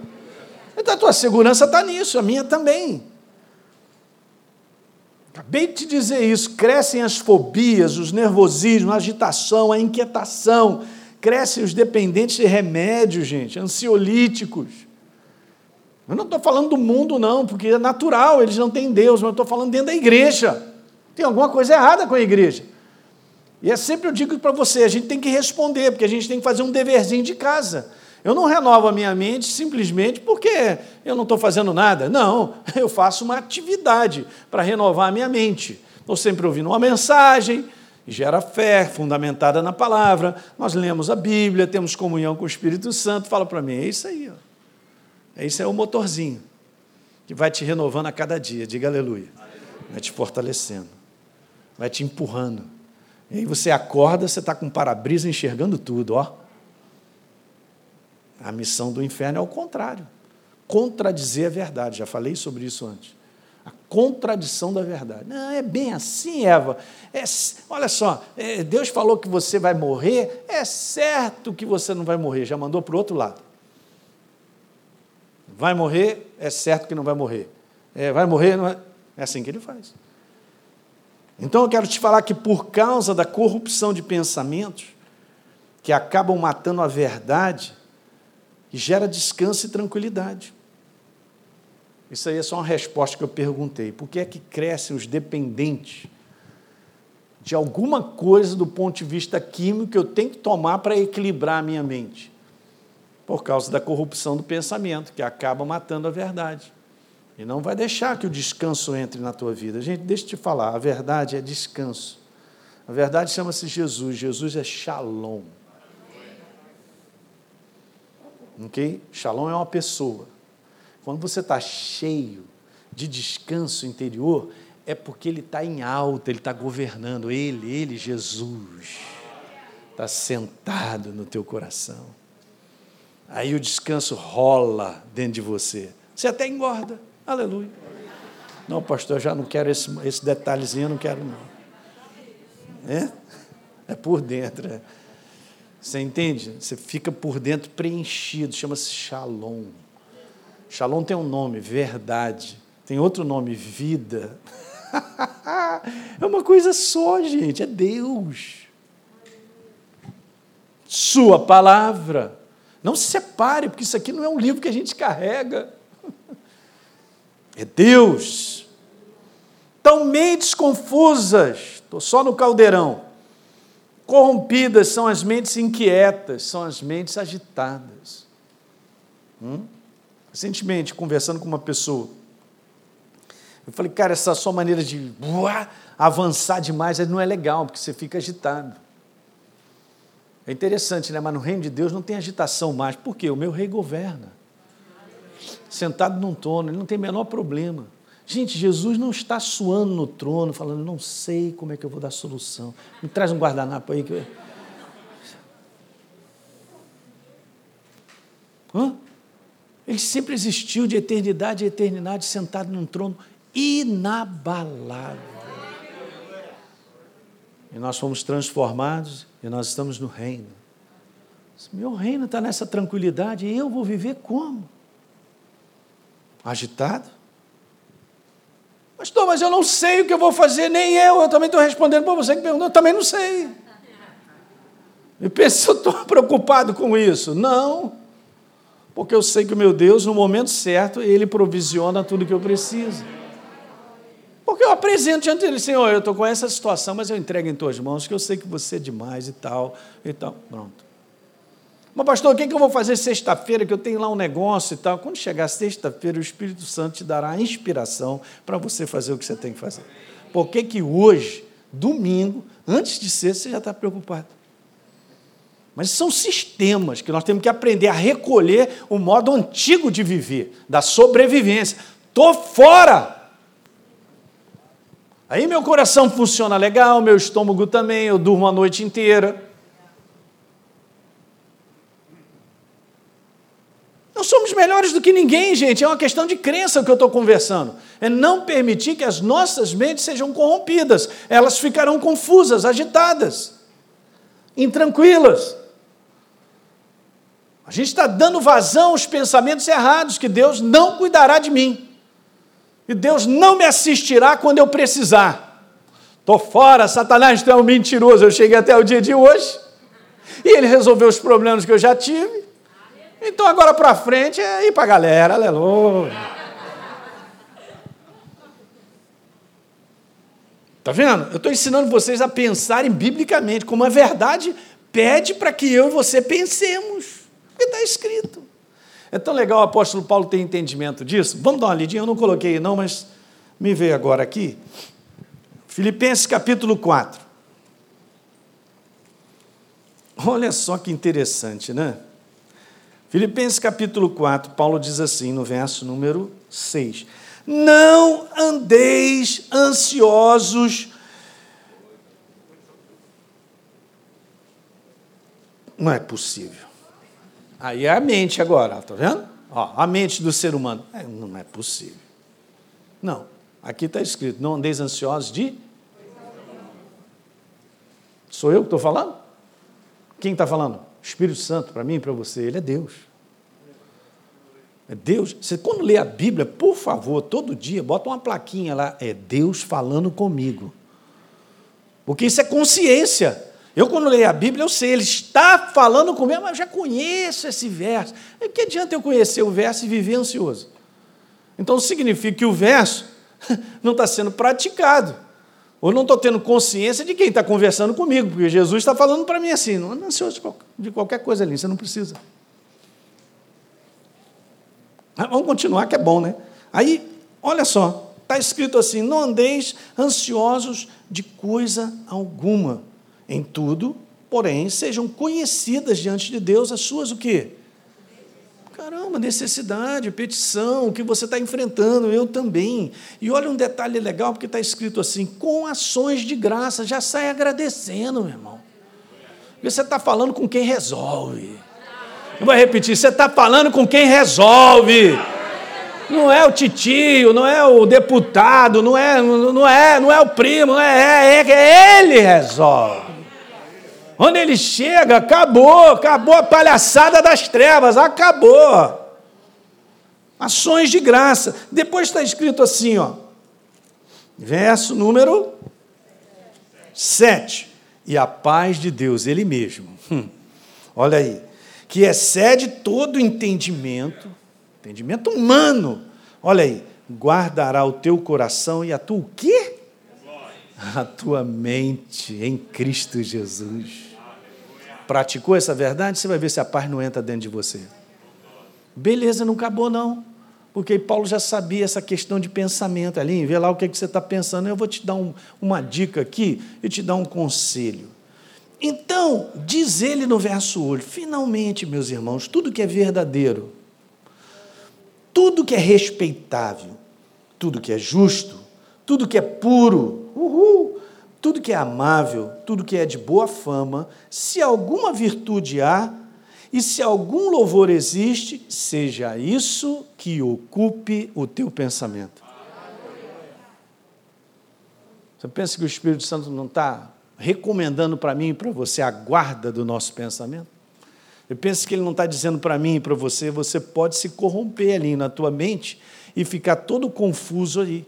Então, a tua segurança está nisso, a minha também. Acabei de te dizer isso. Crescem as fobias, os nervosismos, a agitação, a inquietação. Crescem os dependentes de remédios, gente, ansiolíticos. Eu não estou falando do mundo, não, porque é natural, eles não têm Deus, mas eu estou falando dentro da igreja. Tem alguma coisa errada com a igreja. E é sempre eu digo para você, a gente tem que responder, porque a gente tem que fazer um deverzinho de casa. Eu não renovo a minha mente simplesmente porque eu não estou fazendo nada. Não, eu faço uma atividade para renovar a minha mente. Estou sempre ouvindo uma mensagem, gera fé, fundamentada na palavra. Nós lemos a Bíblia, temos comunhão com o Espírito Santo. Fala para mim, é isso aí. Isso é o motorzinho que vai te renovando a cada dia. Diga aleluia. Vai te fortalecendo, vai te empurrando. E aí você acorda, você está com para-brisa enxergando tudo, A missão do inferno é ao contrário. Contradizer a verdade. Já falei sobre isso antes. A contradição da verdade. Não, é bem assim, Eva. Deus falou que você vai morrer, é certo que você não vai morrer. Já mandou para o outro lado. Vai morrer, é certo que não vai morrer. Vai morrer, não é... É assim que ele faz. Então, eu quero te falar que, por causa da corrupção de pensamentos, que acabam matando a verdade, gera descanso e tranquilidade. Isso aí é só uma resposta que eu perguntei. Por que é que crescem os dependentes de alguma coisa do ponto de vista químico que eu tenho que tomar para equilibrar a minha mente? Por causa da corrupção do pensamento, que acaba matando a verdade. E não vai deixar que o descanso entre na tua vida. Gente, deixa eu te falar, a verdade é descanso. A verdade chama-se Jesus. Jesus é Shalom. Ok? Shalom é uma pessoa. Quando você está cheio de descanso interior, é porque ele está em alta, ele está governando. Ele, Jesus, está sentado no teu coração. Aí o descanso rola dentro de você. Você até engorda. Aleluia. Não, pastor, eu já não quero esse detalhezinho, eu não quero, não. É por dentro. É. Você entende? Você fica por dentro preenchido, chama-se Shalom. Shalom tem um nome, verdade. Tem outro nome, vida. É uma coisa só, gente, é Deus. sua palavra. Não se separe, porque isso aqui não é um livro que a gente carrega. É Deus. Então, mentes confusas, estou só no caldeirão. Corrompidas são as mentes inquietas, são as mentes agitadas. Recentemente, conversando com uma pessoa, eu falei, cara, essa sua maneira de avançar demais não é legal, porque você fica agitado. É interessante, né? Mas no reino de Deus não tem agitação mais. Por quê? O meu rei governa. Sentado num trono, ele não tem o menor problema. Gente, Jesus não está suando no trono, falando, não sei como é que eu vou dar solução. Me traz um guardanapo aí. Que eu... Ele sempre existiu de eternidade a eternidade, sentado num trono inabalável. E nós fomos transformados e nós estamos no reino. Meu reino está nessa tranquilidade e eu vou viver como? Agitado? Pastor, mas eu não sei o que eu vou fazer, nem eu também estou respondendo para você que perguntou, eu também não sei. E pensa, eu estou preocupado com isso. Não, porque eu sei que o meu Deus, no momento certo, Ele provisiona tudo que eu preciso. Porque eu apresento diante dele, Senhor, eu estou com essa situação, mas eu entrego em tuas mãos, que eu sei que você é demais e tal. Pronto. Mas, pastor, o que eu vou fazer sexta-feira, que eu tenho lá um negócio e tal? Quando chegar sexta-feira, o Espírito Santo te dará a inspiração para você fazer o que você tem que fazer. Por que hoje, domingo, antes de ser, você já está preocupado? Mas são sistemas que nós temos que aprender a recolher o modo antigo de viver, da sobrevivência. Estou fora! Aí meu coração funciona legal, meu estômago também, eu durmo a noite inteira. Nós somos melhores do que ninguém, gente. É uma questão de crença o que eu estou conversando. É não permitir que as nossas mentes sejam corrompidas. Elas ficarão confusas, agitadas, intranquilas. A gente está dando vazão aos pensamentos errados, que Deus não cuidará de mim. E Deus não me assistirá quando eu precisar. Estou fora, Satanás, tu é um mentiroso. Eu cheguei até o dia de hoje e ele resolveu os problemas que eu já tive. Então, agora para frente, é ir para a galera, aleluia. Está vendo? Eu estou ensinando vocês a pensarem biblicamente, como a verdade pede para que eu e você pensemos, porque está escrito. É tão legal o apóstolo Paulo ter entendimento disso. Vamos dar uma lidinha, eu não coloquei não, mas me veio agora aqui. Filipenses capítulo 4. Olha só que interessante, né? Filipenses capítulo 4, Paulo diz assim, no verso número 6, não andeis ansiosos, não é possível, aí é a mente agora, está vendo? Ó, a mente do ser humano, não é possível, não, aqui está escrito, não andeis ansiosos de, sou eu que estou falando? Quem está falando? Espírito Santo, para mim e para você, ele é Deus. É Deus. Você, quando lê a Bíblia, por favor, todo dia, bota uma plaquinha lá, é Deus falando comigo. Porque isso é consciência. Eu, quando leio a Bíblia, eu sei, ele está falando comigo, mas eu já conheço esse verso. E que adianta eu conhecer o verso e viver ansioso? Então, significa que o verso não está sendo praticado. Ou não estou tendo consciência de quem está conversando comigo, porque Jesus está falando para mim assim, não é ansioso de qualquer coisa ali, você não precisa. Mas vamos continuar, que é bom, né? Aí, olha só, está escrito assim, não andeis ansiosos de coisa alguma, em tudo, porém, sejam conhecidas diante de Deus as suas o quê? Caramba, necessidade, petição, o que você está enfrentando, eu também. E olha um detalhe legal, porque está escrito assim, com ações de graça, já sai agradecendo, meu irmão. Porque você está falando com quem resolve. Eu vou repetir, você está falando com quem resolve. Não é o titio, não é o deputado, não é o primo, é ele resolve. Quando ele chega, acabou a palhaçada das trevas, acabou. Ações de graça. Depois está escrito assim, ó, verso número 7. E a paz de Deus, ele mesmo, olha aí, que excede todo entendimento, entendimento humano, olha aí, guardará o teu coração e a tua o quê? A tua mente em Cristo Jesus. Praticou essa verdade, você vai ver se a paz não entra dentro de você. Beleza, não acabou não, porque Paulo já sabia essa questão de pensamento ali, vê lá o que, é que você está pensando, eu vou te dar uma dica aqui e te dar um conselho. Então, diz ele no verso 8, finalmente, meus irmãos, tudo que é verdadeiro, tudo que é respeitável, tudo que é justo, tudo que é puro, tudo que é amável, tudo que é de boa fama, se alguma virtude há e se algum louvor existe, seja isso que ocupe o teu pensamento. Você pensa que o Espírito Santo não está recomendando para mim e para você a guarda do nosso pensamento? Eu penso que ele não está dizendo para mim e para você, você pode se corromper ali na tua mente e ficar todo confuso ali.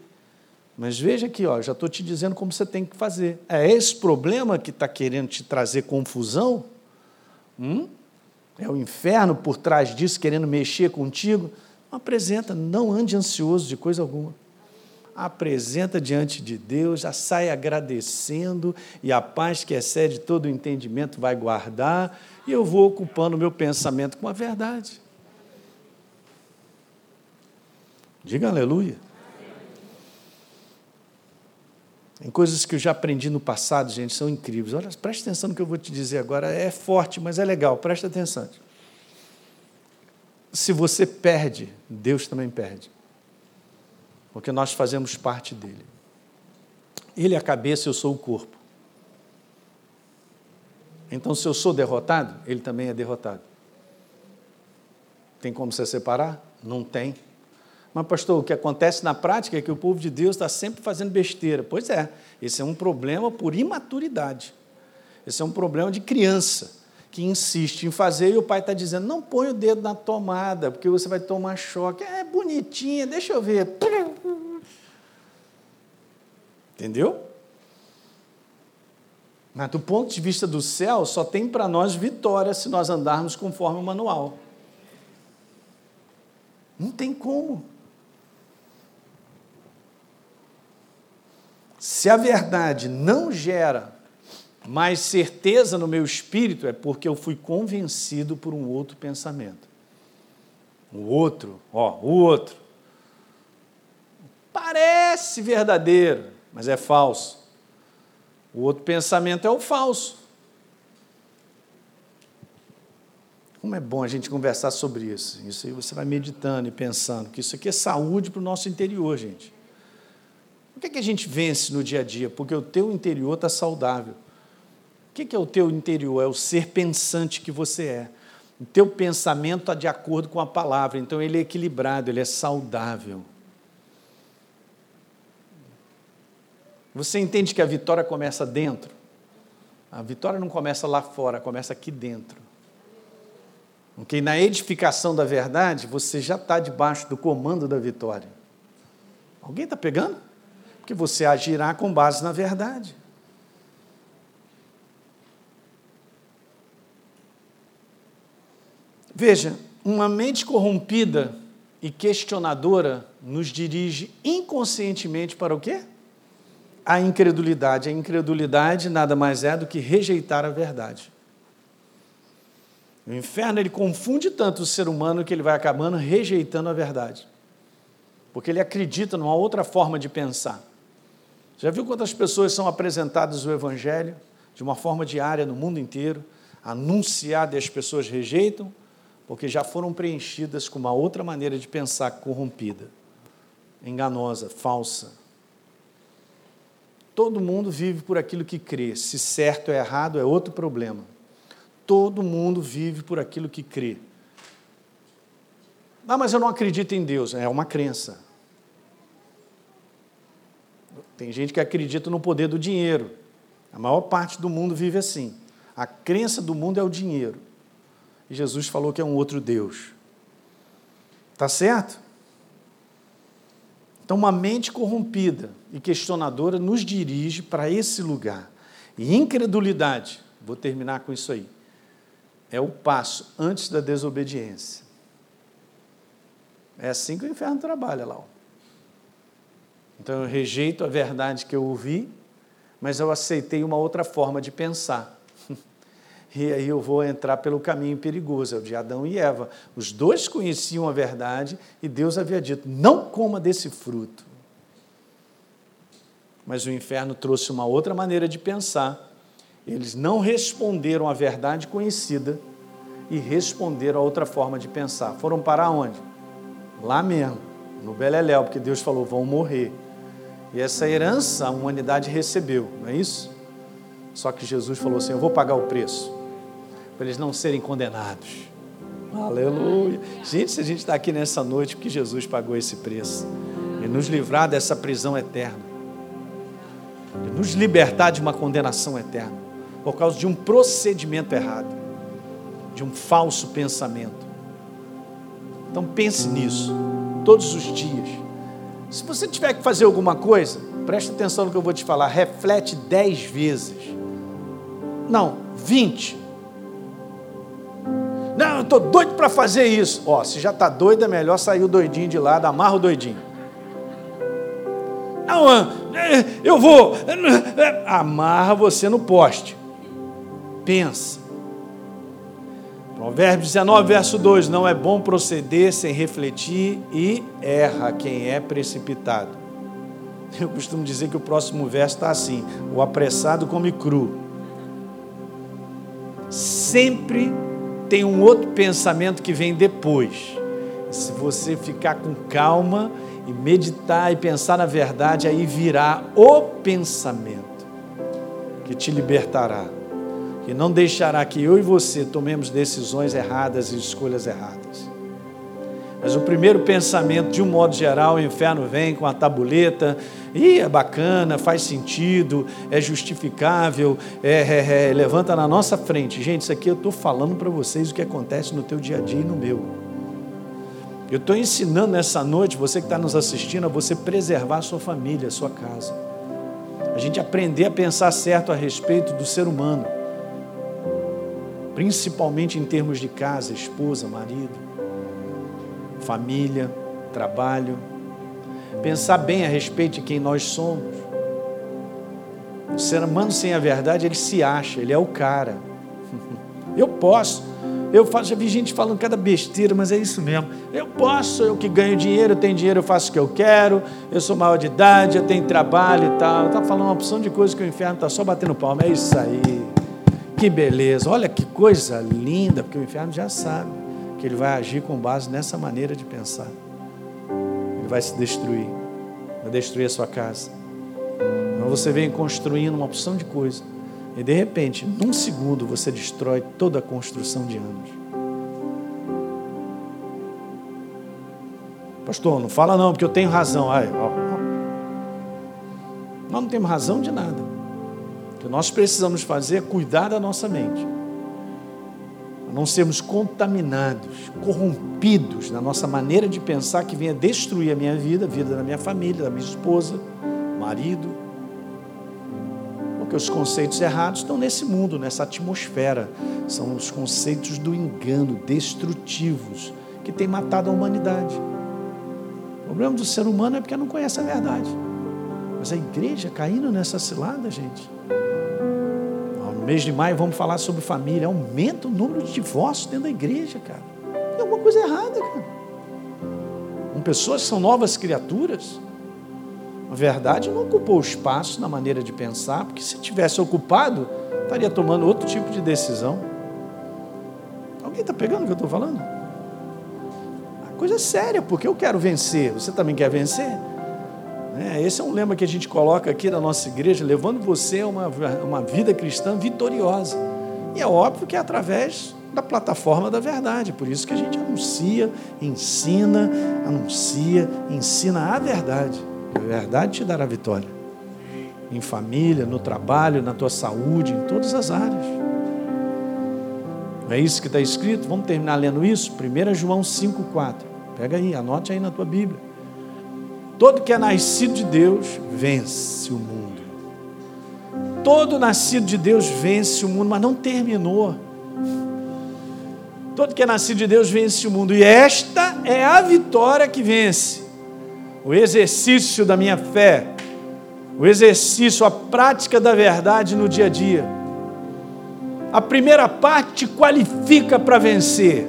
Mas veja aqui, ó, já estou te dizendo como você tem que fazer. É esse problema que está querendo te trazer confusão? É o inferno por trás disso, querendo mexer contigo? Não apresenta, não ande ansioso de coisa alguma. Apresenta diante de Deus, já sai agradecendo, e a paz que excede todo o entendimento vai guardar, e eu vou ocupando o meu pensamento com a verdade. Diga aleluia. Tem coisas que eu já aprendi no passado, gente, são incríveis. Olha, preste atenção no que eu vou te dizer agora. É forte, mas é legal. Preste atenção. Se você perde, Deus também perde. Porque nós fazemos parte dele. Ele é a cabeça, eu sou o corpo. Então, se eu sou derrotado, ele também é derrotado. Tem como você separar? Não tem. Mas, pastor, o que acontece na prática é que o povo de Deus está sempre fazendo besteira. Pois é, esse é um problema por imaturidade. Esse é um problema de criança que insiste em fazer e o pai está dizendo, não põe o dedo na tomada, porque você vai tomar choque. É bonitinha, deixa eu ver. Entendeu? Mas, do ponto de vista do céu, só tem para nós vitória se nós andarmos conforme o manual. Não tem como. Se a verdade não gera mais certeza no meu espírito, é porque eu fui convencido por um outro pensamento. O outro. Parece verdadeiro, mas é falso. O outro pensamento é o falso. Como é bom a gente conversar sobre isso. Isso aí você vai meditando e pensando, que isso aqui é saúde para o nosso interior, gente. O que é que a gente vence no dia a dia? Porque o teu interior está saudável. O que é o teu interior? É o ser pensante que você é. O teu pensamento está de acordo com a palavra, então ele é equilibrado, ele é saudável. Você entende que a vitória começa dentro? A vitória não começa lá fora, começa aqui dentro. Okay? Na edificação da verdade, você já está debaixo do comando da vitória. Alguém está pegando? Porque você agirá com base na verdade. Veja, uma mente corrompida e questionadora nos dirige inconscientemente para o quê? A incredulidade. A incredulidade nada mais é do que rejeitar a verdade. O inferno, ele confunde tanto o ser humano que ele vai acabando rejeitando a verdade. Porque ele acredita numa outra forma de pensar. Já viu quantas pessoas são apresentadas o Evangelho de uma forma diária no mundo inteiro, anunciado e as pessoas rejeitam, porque já foram preenchidas com uma outra maneira de pensar corrompida, enganosa, falsa. Todo mundo vive por aquilo que crê. Se certo ou errado é outro problema. Todo mundo vive por aquilo que crê. Ah, mas eu não acredito em Deus. É uma crença. Tem gente que acredita no poder do dinheiro. A maior parte do mundo vive assim. A crença do mundo é o dinheiro. E Jesus falou que é um outro Deus. Está certo? Então, uma mente corrompida e questionadora nos dirige para esse lugar. E incredulidade, vou terminar com isso aí, É o passo antes da desobediência. É assim que o inferno trabalha lá. Então eu rejeito a verdade que eu ouvi, mas eu aceitei uma outra forma de pensar. E aí eu vou entrar pelo caminho perigoso, é o de Adão e Eva. Os dois conheciam a verdade e Deus havia dito, não coma desse fruto. Mas o inferno trouxe uma outra maneira de pensar. Eles não responderam à verdade conhecida e responderam a outra forma de pensar. Foram para onde? Lá mesmo, no beleléu, porque Deus falou, vão morrer. E essa herança a humanidade recebeu, não é isso? Só que Jesus falou assim, eu vou pagar o preço, para eles não serem condenados. Aleluia! Gente, se a gente está aqui nessa noite, porque Jesus pagou esse preço, e nos livrar dessa prisão eterna, e nos libertar de uma condenação eterna, por causa de um procedimento errado, de um falso pensamento. Então pense nisso, todos os dias. Se você tiver que fazer alguma coisa, preste atenção no que eu vou te falar, reflete 10 vezes. Não, 20. Não, eu estou doido para fazer isso. Ó, se já está doido, é melhor sair o doidinho de lá, amarra o doidinho. Não, eu vou. Amarra você no poste. Pensa. Provérbios 19, verso 2. Não é bom proceder sem refletir e erra quem é precipitado. Eu costumo dizer que o próximo verso está assim. O apressado come cru. Sempre tem um outro pensamento que vem depois. Se você ficar com calma e meditar e pensar na verdade, aí virá o pensamento que te libertará, que não deixará que eu e você tomemos decisões erradas e escolhas erradas. Mas o primeiro pensamento, de um modo geral, o inferno vem com a tabuleta, e é bacana, faz sentido, é justificável, levanta na nossa frente. Gente, isso aqui eu estou falando para vocês o que acontece no teu dia a dia e no meu. Eu estou ensinando nessa noite, você que está nos assistindo, a você preservar a sua família, a sua casa. A gente aprender a pensar certo a respeito do ser humano, principalmente em termos de casa, esposa, marido, família, trabalho. Pensar bem a respeito de quem nós somos. O ser humano sem a verdade, ele se acha, ele é o cara. Eu posso, eu faço, já vi gente falando cada besteira, mas é isso mesmo. Eu posso, eu que ganho dinheiro, eu tenho dinheiro, eu faço o que eu quero, eu sou maior de idade, eu tenho trabalho e tal. Está falando uma opção de coisa que o inferno está só batendo palma. É isso aí, que beleza, olha que coisa linda, porque o inferno já sabe que ele vai agir com base nessa maneira de pensar. Vai se destruir, vai destruir a sua casa. Então você vem construindo uma opção de coisa e de repente, num segundo, você destrói toda a construção de anos. Pastor, não fala não, porque eu tenho razão. Ai, ó. Nós não temos razão de nada. O que nós precisamos fazer é cuidar da nossa mente, não sermos contaminados, corrompidos na nossa maneira de pensar que venha destruir a minha vida, a vida da minha família, da minha esposa, marido. Porque os conceitos errados estão nesse mundo, nessa atmosfera. São os conceitos do engano, destrutivos, que têm matado a humanidade. O problema do ser humano é porque não conhece a verdade. Mas a igreja caindo nessa cilada, gente. Mês de maio vamos falar sobre família. Aumenta o número de divórcios dentro da igreja, cara. Tem alguma coisa errada, cara. Com pessoas que são novas criaturas. Na verdade, não ocupou espaço na maneira de pensar, porque se tivesse ocupado, estaria tomando outro tipo de decisão. Alguém está pegando o que eu estou falando? A coisa é séria, porque eu quero vencer. Você também quer vencer? Esse é um lema que a gente coloca aqui na nossa igreja, levando você a uma vida cristã vitoriosa. E é óbvio que é através da plataforma da verdade, por isso que a gente ensina a verdade. A verdade te dará vitória. Em família, no trabalho, na tua saúde, em todas as áreas. Não é isso que está escrito? Vamos terminar lendo isso? 1 João 5,4. Pega aí, anote aí na tua Bíblia. Todo que é nascido de Deus vence o mundo. Todo nascido de Deus vence o mundo, mas não terminou. Todo que é nascido de Deus vence o mundo, e esta é a vitória que vence, o exercício da minha fé, o exercício, a prática da verdade no dia a dia. A primeira parte te qualifica para vencer,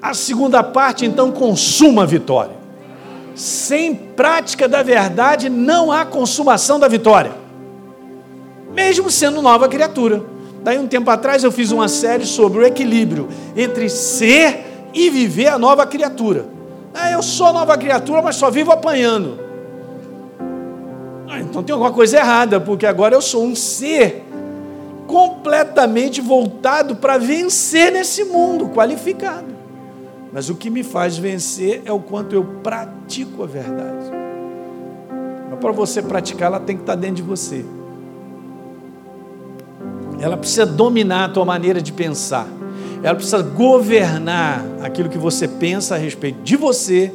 a segunda parte então consuma a vitória. Sem prática da verdade não há consumação da vitória, mesmo sendo nova criatura. Daí um tempo atrás eu fiz uma série sobre o equilíbrio entre ser e viver a nova criatura. Eu sou nova criatura, mas só vivo apanhando. Então tem alguma coisa errada, porque agora eu sou um ser completamente voltado para vencer nesse mundo qualificado. Mas o que me faz vencer é o quanto eu pratico a verdade. Mas para você praticar, ela tem que estar dentro de você. Ela precisa dominar a tua maneira de pensar. Ela precisa governar aquilo que você pensa a respeito de você,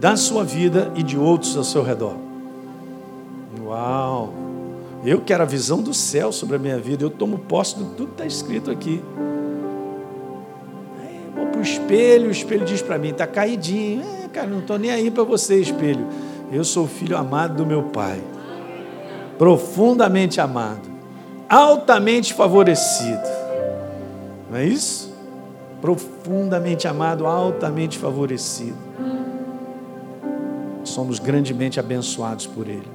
da sua vida e de outros ao seu redor. Uau! Eu quero a visão do céu sobre a minha vida. Eu tomo posse de tudo que está escrito aqui. O espelho diz para mim, está caidinho, cara, não estou nem aí para você, espelho, eu sou filho amado do meu pai, profundamente amado, altamente favorecido, não é isso? Profundamente amado, altamente favorecido, somos grandemente abençoados por ele,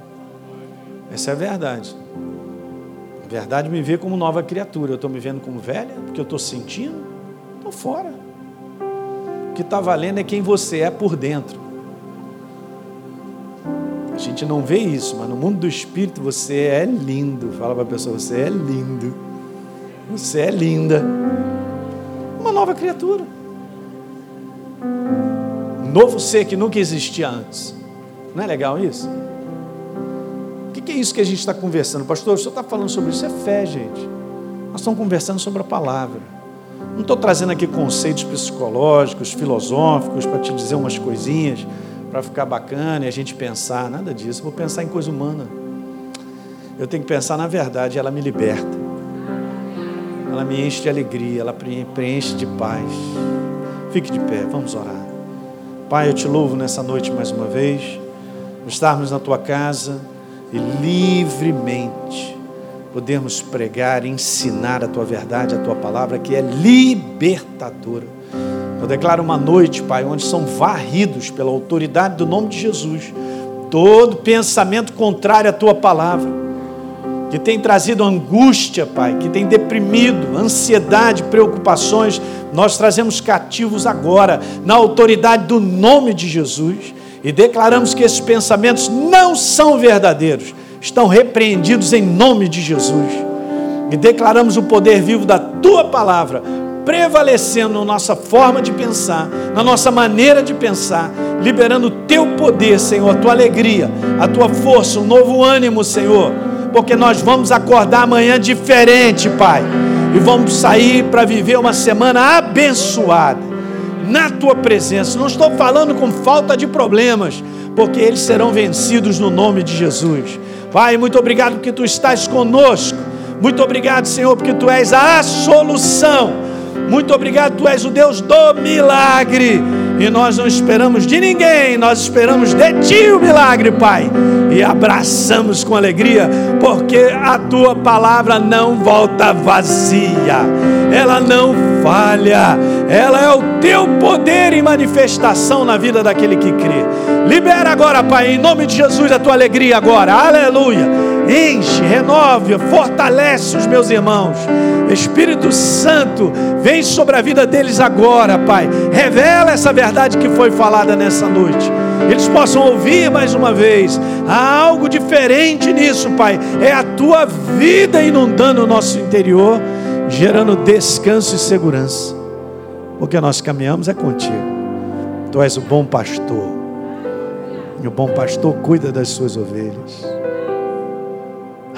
essa é a verdade. A verdade me vê como nova criatura, eu estou me vendo como velha, porque eu estou sentindo, estou fora. O que está valendo é quem você é por dentro. A gente não vê isso, mas no mundo do espírito você é lindo. Fala para a pessoa, você é lindo, você é linda, uma nova criatura, um novo ser que nunca existia antes. Não é legal isso? O que é isso que a gente está conversando? Pastor, o senhor está falando sobre isso, é fé, gente. Nós estamos conversando sobre a palavra. Não estou trazendo aqui conceitos psicológicos, filosóficos, para te dizer umas coisinhas, para ficar bacana e a gente pensar, nada disso. Eu vou pensar em coisa humana. Eu tenho que pensar na verdade, ela me liberta. Ela me enche de alegria, ela preenche de paz. Fique de pé, vamos orar. Pai, eu te louvo nessa noite mais uma vez, por estarmos na tua casa e livremente podermos pregar, ensinar a tua verdade, a tua palavra, que é libertadora. Eu declaro uma noite, Pai, onde são varridos pela autoridade do nome de Jesus todo pensamento contrário à tua palavra, que tem trazido angústia, Pai, que tem deprimido, ansiedade, preocupações. Nós trazemos cativos agora, na autoridade do nome de Jesus, e declaramos que esses pensamentos não são verdadeiros, estão repreendidos em nome de Jesus, e declaramos o poder vivo da tua palavra, prevalecendo na nossa forma de pensar, na nossa maneira de pensar, liberando o teu poder, Senhor, a tua alegria, a tua força, um novo ânimo, Senhor, porque nós vamos acordar amanhã diferente, Pai, e vamos sair para viver uma semana abençoada, na tua presença. Não estou falando com falta de problemas, porque eles serão vencidos no nome de Jesus. Pai, muito obrigado porque Tu estás conosco, muito obrigado, Senhor, porque Tu és a solução, muito obrigado, Tu és o Deus do milagre, e nós não esperamos de ninguém, nós esperamos de Ti o milagre, Pai, e abraçamos com alegria, porque a Tua palavra não volta vazia, ela não falha, ela é o Teu poder em manifestação na vida daquele que crê. Libera agora, Pai, em nome de Jesus, a tua alegria agora, aleluia, enche, renova, fortalece os meus irmãos, Espírito Santo, vem sobre a vida deles agora, Pai, revela essa verdade que foi falada nessa noite, eles possam ouvir mais uma vez, há algo diferente nisso, Pai, é a tua vida inundando o nosso interior, gerando descanso e segurança, porque nós caminhamos é contigo, tu és o bom pastor, e o bom pastor cuida das suas ovelhas.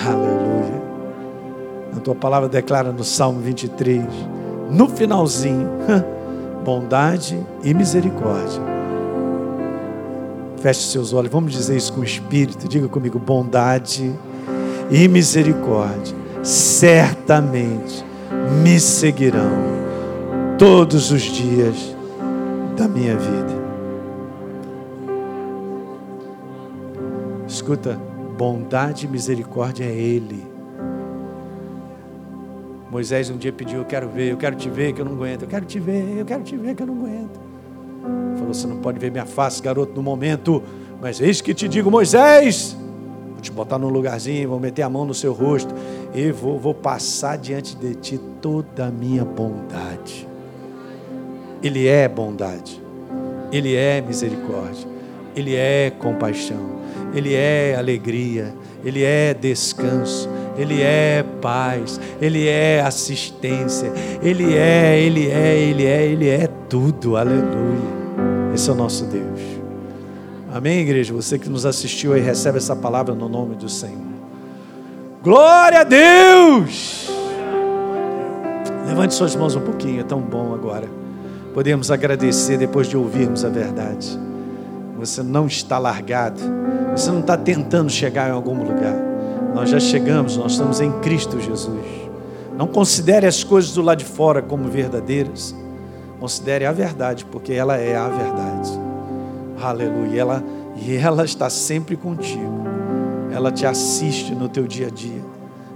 Aleluia. A tua palavra declara no Salmo 23, no finalzinho, bondade e misericórdia. Feche seus olhos, vamos dizer isso com o Espírito, diga comigo, bondade e misericórdia certamente me seguirão todos os dias da minha vida. Escuta, bondade e misericórdia é Ele. Moisés um dia pediu: eu quero te ver que eu não aguento. Falou: você não pode ver minha face, garoto, no momento, mas eis que te digo, Moisés, vou te botar num lugarzinho, vou meter a mão no seu rosto e vou passar diante de ti toda a minha bondade. Ele é bondade, Ele é misericórdia, Ele é compaixão, Ele é alegria, Ele é descanso, Ele é paz, Ele é assistência, Ele é tudo, aleluia. Esse é o nosso Deus. Amém, igreja? Você que nos assistiu aí, recebe essa palavra no nome do Senhor. Glória a Deus! Levante suas mãos um pouquinho, é tão bom agora. Podemos agradecer depois de ouvirmos a verdade. Você não está largado, você não está tentando chegar em algum lugar. Nós já chegamos, nós estamos em Cristo Jesus. Não considere as coisas do lado de fora como verdadeiras. Considere a verdade, porque ela é a verdade. Aleluia. E ela está sempre contigo. Ela te assiste no teu dia a dia.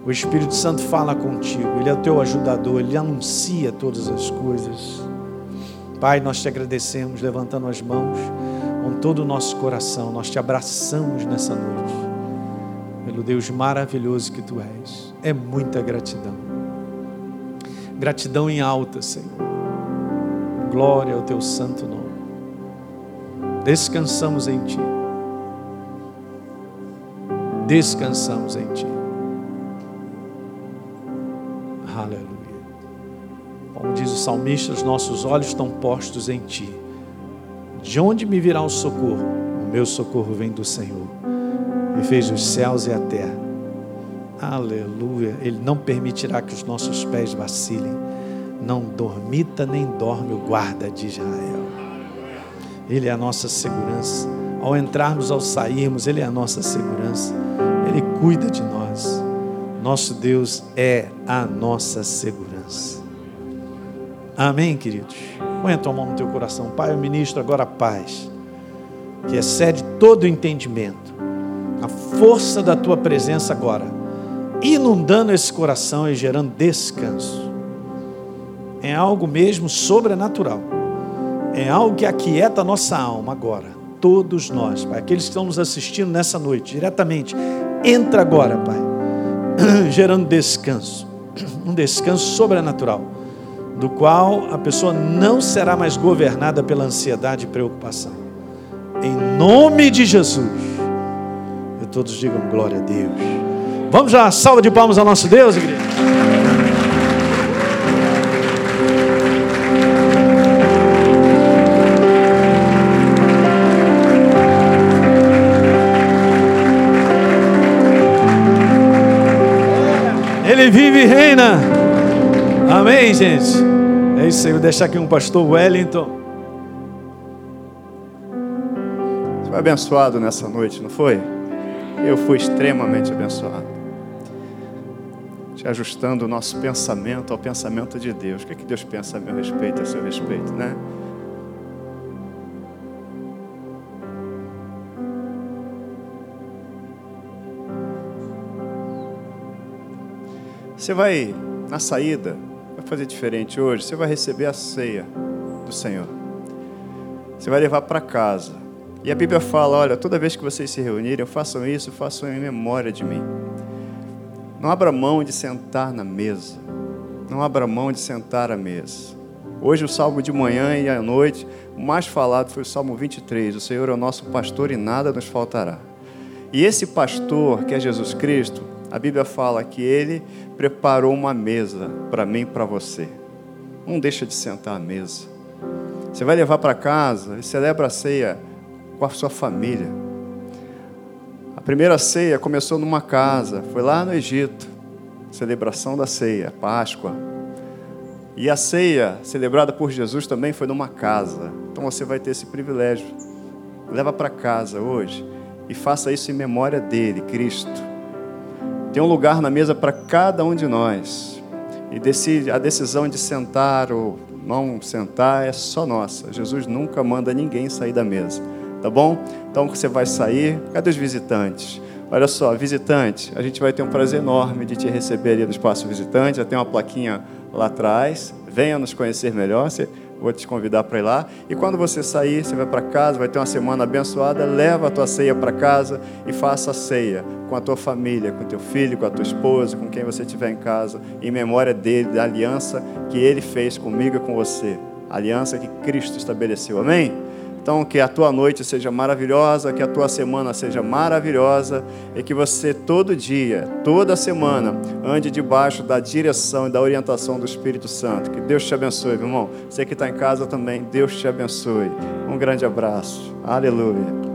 O Espírito Santo fala contigo. Ele é o teu ajudador. Ele anuncia todas as coisas. Pai, nós te agradecemos, levantando as mãos com todo o nosso coração. Nós te abraçamos nessa noite, pelo Deus maravilhoso que Tu és. É muita gratidão. Gratidão em alta, Senhor. Glória ao Teu santo nome. Descansamos em Ti. Descansamos em Ti. Aleluia. Como diz o salmista, os nossos olhos estão postos em Ti. De onde me virá o socorro? O meu socorro vem do Senhor, que fez os céus e a terra. Aleluia. Ele não permitirá que os nossos pés vacilem. Não dormita nem dorme o guarda de Israel. Ele é a nossa segurança. Ao entrarmos, ao sairmos, Ele é a nossa segurança. Ele cuida de nós. Nosso Deus é a nossa segurança. Amém, queridos? Põe a tua mão no teu coração. Pai, eu ministro agora a paz, que excede todo o entendimento. A força da tua presença agora, inundando esse coração e gerando descanso. É algo mesmo sobrenatural. É algo que aquieta a nossa alma agora. Todos nós, Pai, aqueles que estão nos assistindo nessa noite, diretamente, entra agora, Pai, gerando descanso. Um descanso sobrenatural, do qual a pessoa não será mais governada pela ansiedade e preocupação. Em nome de Jesus. E todos digam glória a Deus. Vamos lá, salva de palmas ao nosso Deus, igreja. Vive e reina. Amém, gente? É isso aí, vou deixar aqui um pastor Wellington. Você foi abençoado nessa noite, não foi? Eu fui extremamente abençoado. Te ajustando o nosso pensamento ao pensamento de Deus. O que é que Deus pensa a meu respeito, a seu respeito, né? Você vai, na saída, vai fazer diferente hoje. Você vai receber a ceia do Senhor. Você vai levar para casa. E a Bíblia fala, olha, toda vez que vocês se reunirem, façam isso, façam em memória de mim. Não abra mão de sentar na mesa. Não abra mão de sentar à mesa. Hoje o salmo de manhã e à noite, o mais falado foi o salmo 23. O Senhor é o nosso pastor e nada nos faltará. E esse pastor, que é Jesus Cristo, a Bíblia fala que Ele preparou uma mesa para mim e para você. Não deixa de sentar à mesa. Você vai levar para casa e celebra a ceia com a sua família. A primeira ceia começou numa casa, foi lá no Egito, celebração da ceia, Páscoa. E a ceia celebrada por Jesus também foi numa casa. Então você vai ter esse privilégio. Leva para casa hoje e faça isso em memória dele, Cristo. Tem um lugar na mesa para cada um de nós. E a decisão de sentar ou Vamos sentar, é só nossa. Jesus nunca manda ninguém sair da mesa, tá bom? Então você vai sair, cadê os visitantes? Olha só, visitante, a gente vai ter um prazer enorme de te receber ali no espaço visitante, já tem uma plaquinha lá atrás, venha nos conhecer melhor, vou te convidar para ir lá, e quando você sair, você vai para casa, vai ter uma semana abençoada, leva a tua ceia para casa e faça a ceia com a tua família, com teu filho, com a tua esposa, com quem você tiver em casa, em memória dele, da aliança que ele fez comigo e com você, a aliança que Cristo estabeleceu, amém? Então, que a tua noite seja maravilhosa, que a tua semana seja maravilhosa e que você todo dia, toda semana, ande debaixo da direção e da orientação do Espírito Santo. Que Deus te abençoe, meu irmão. Você que está em casa também, Deus te abençoe. Um grande abraço. Aleluia.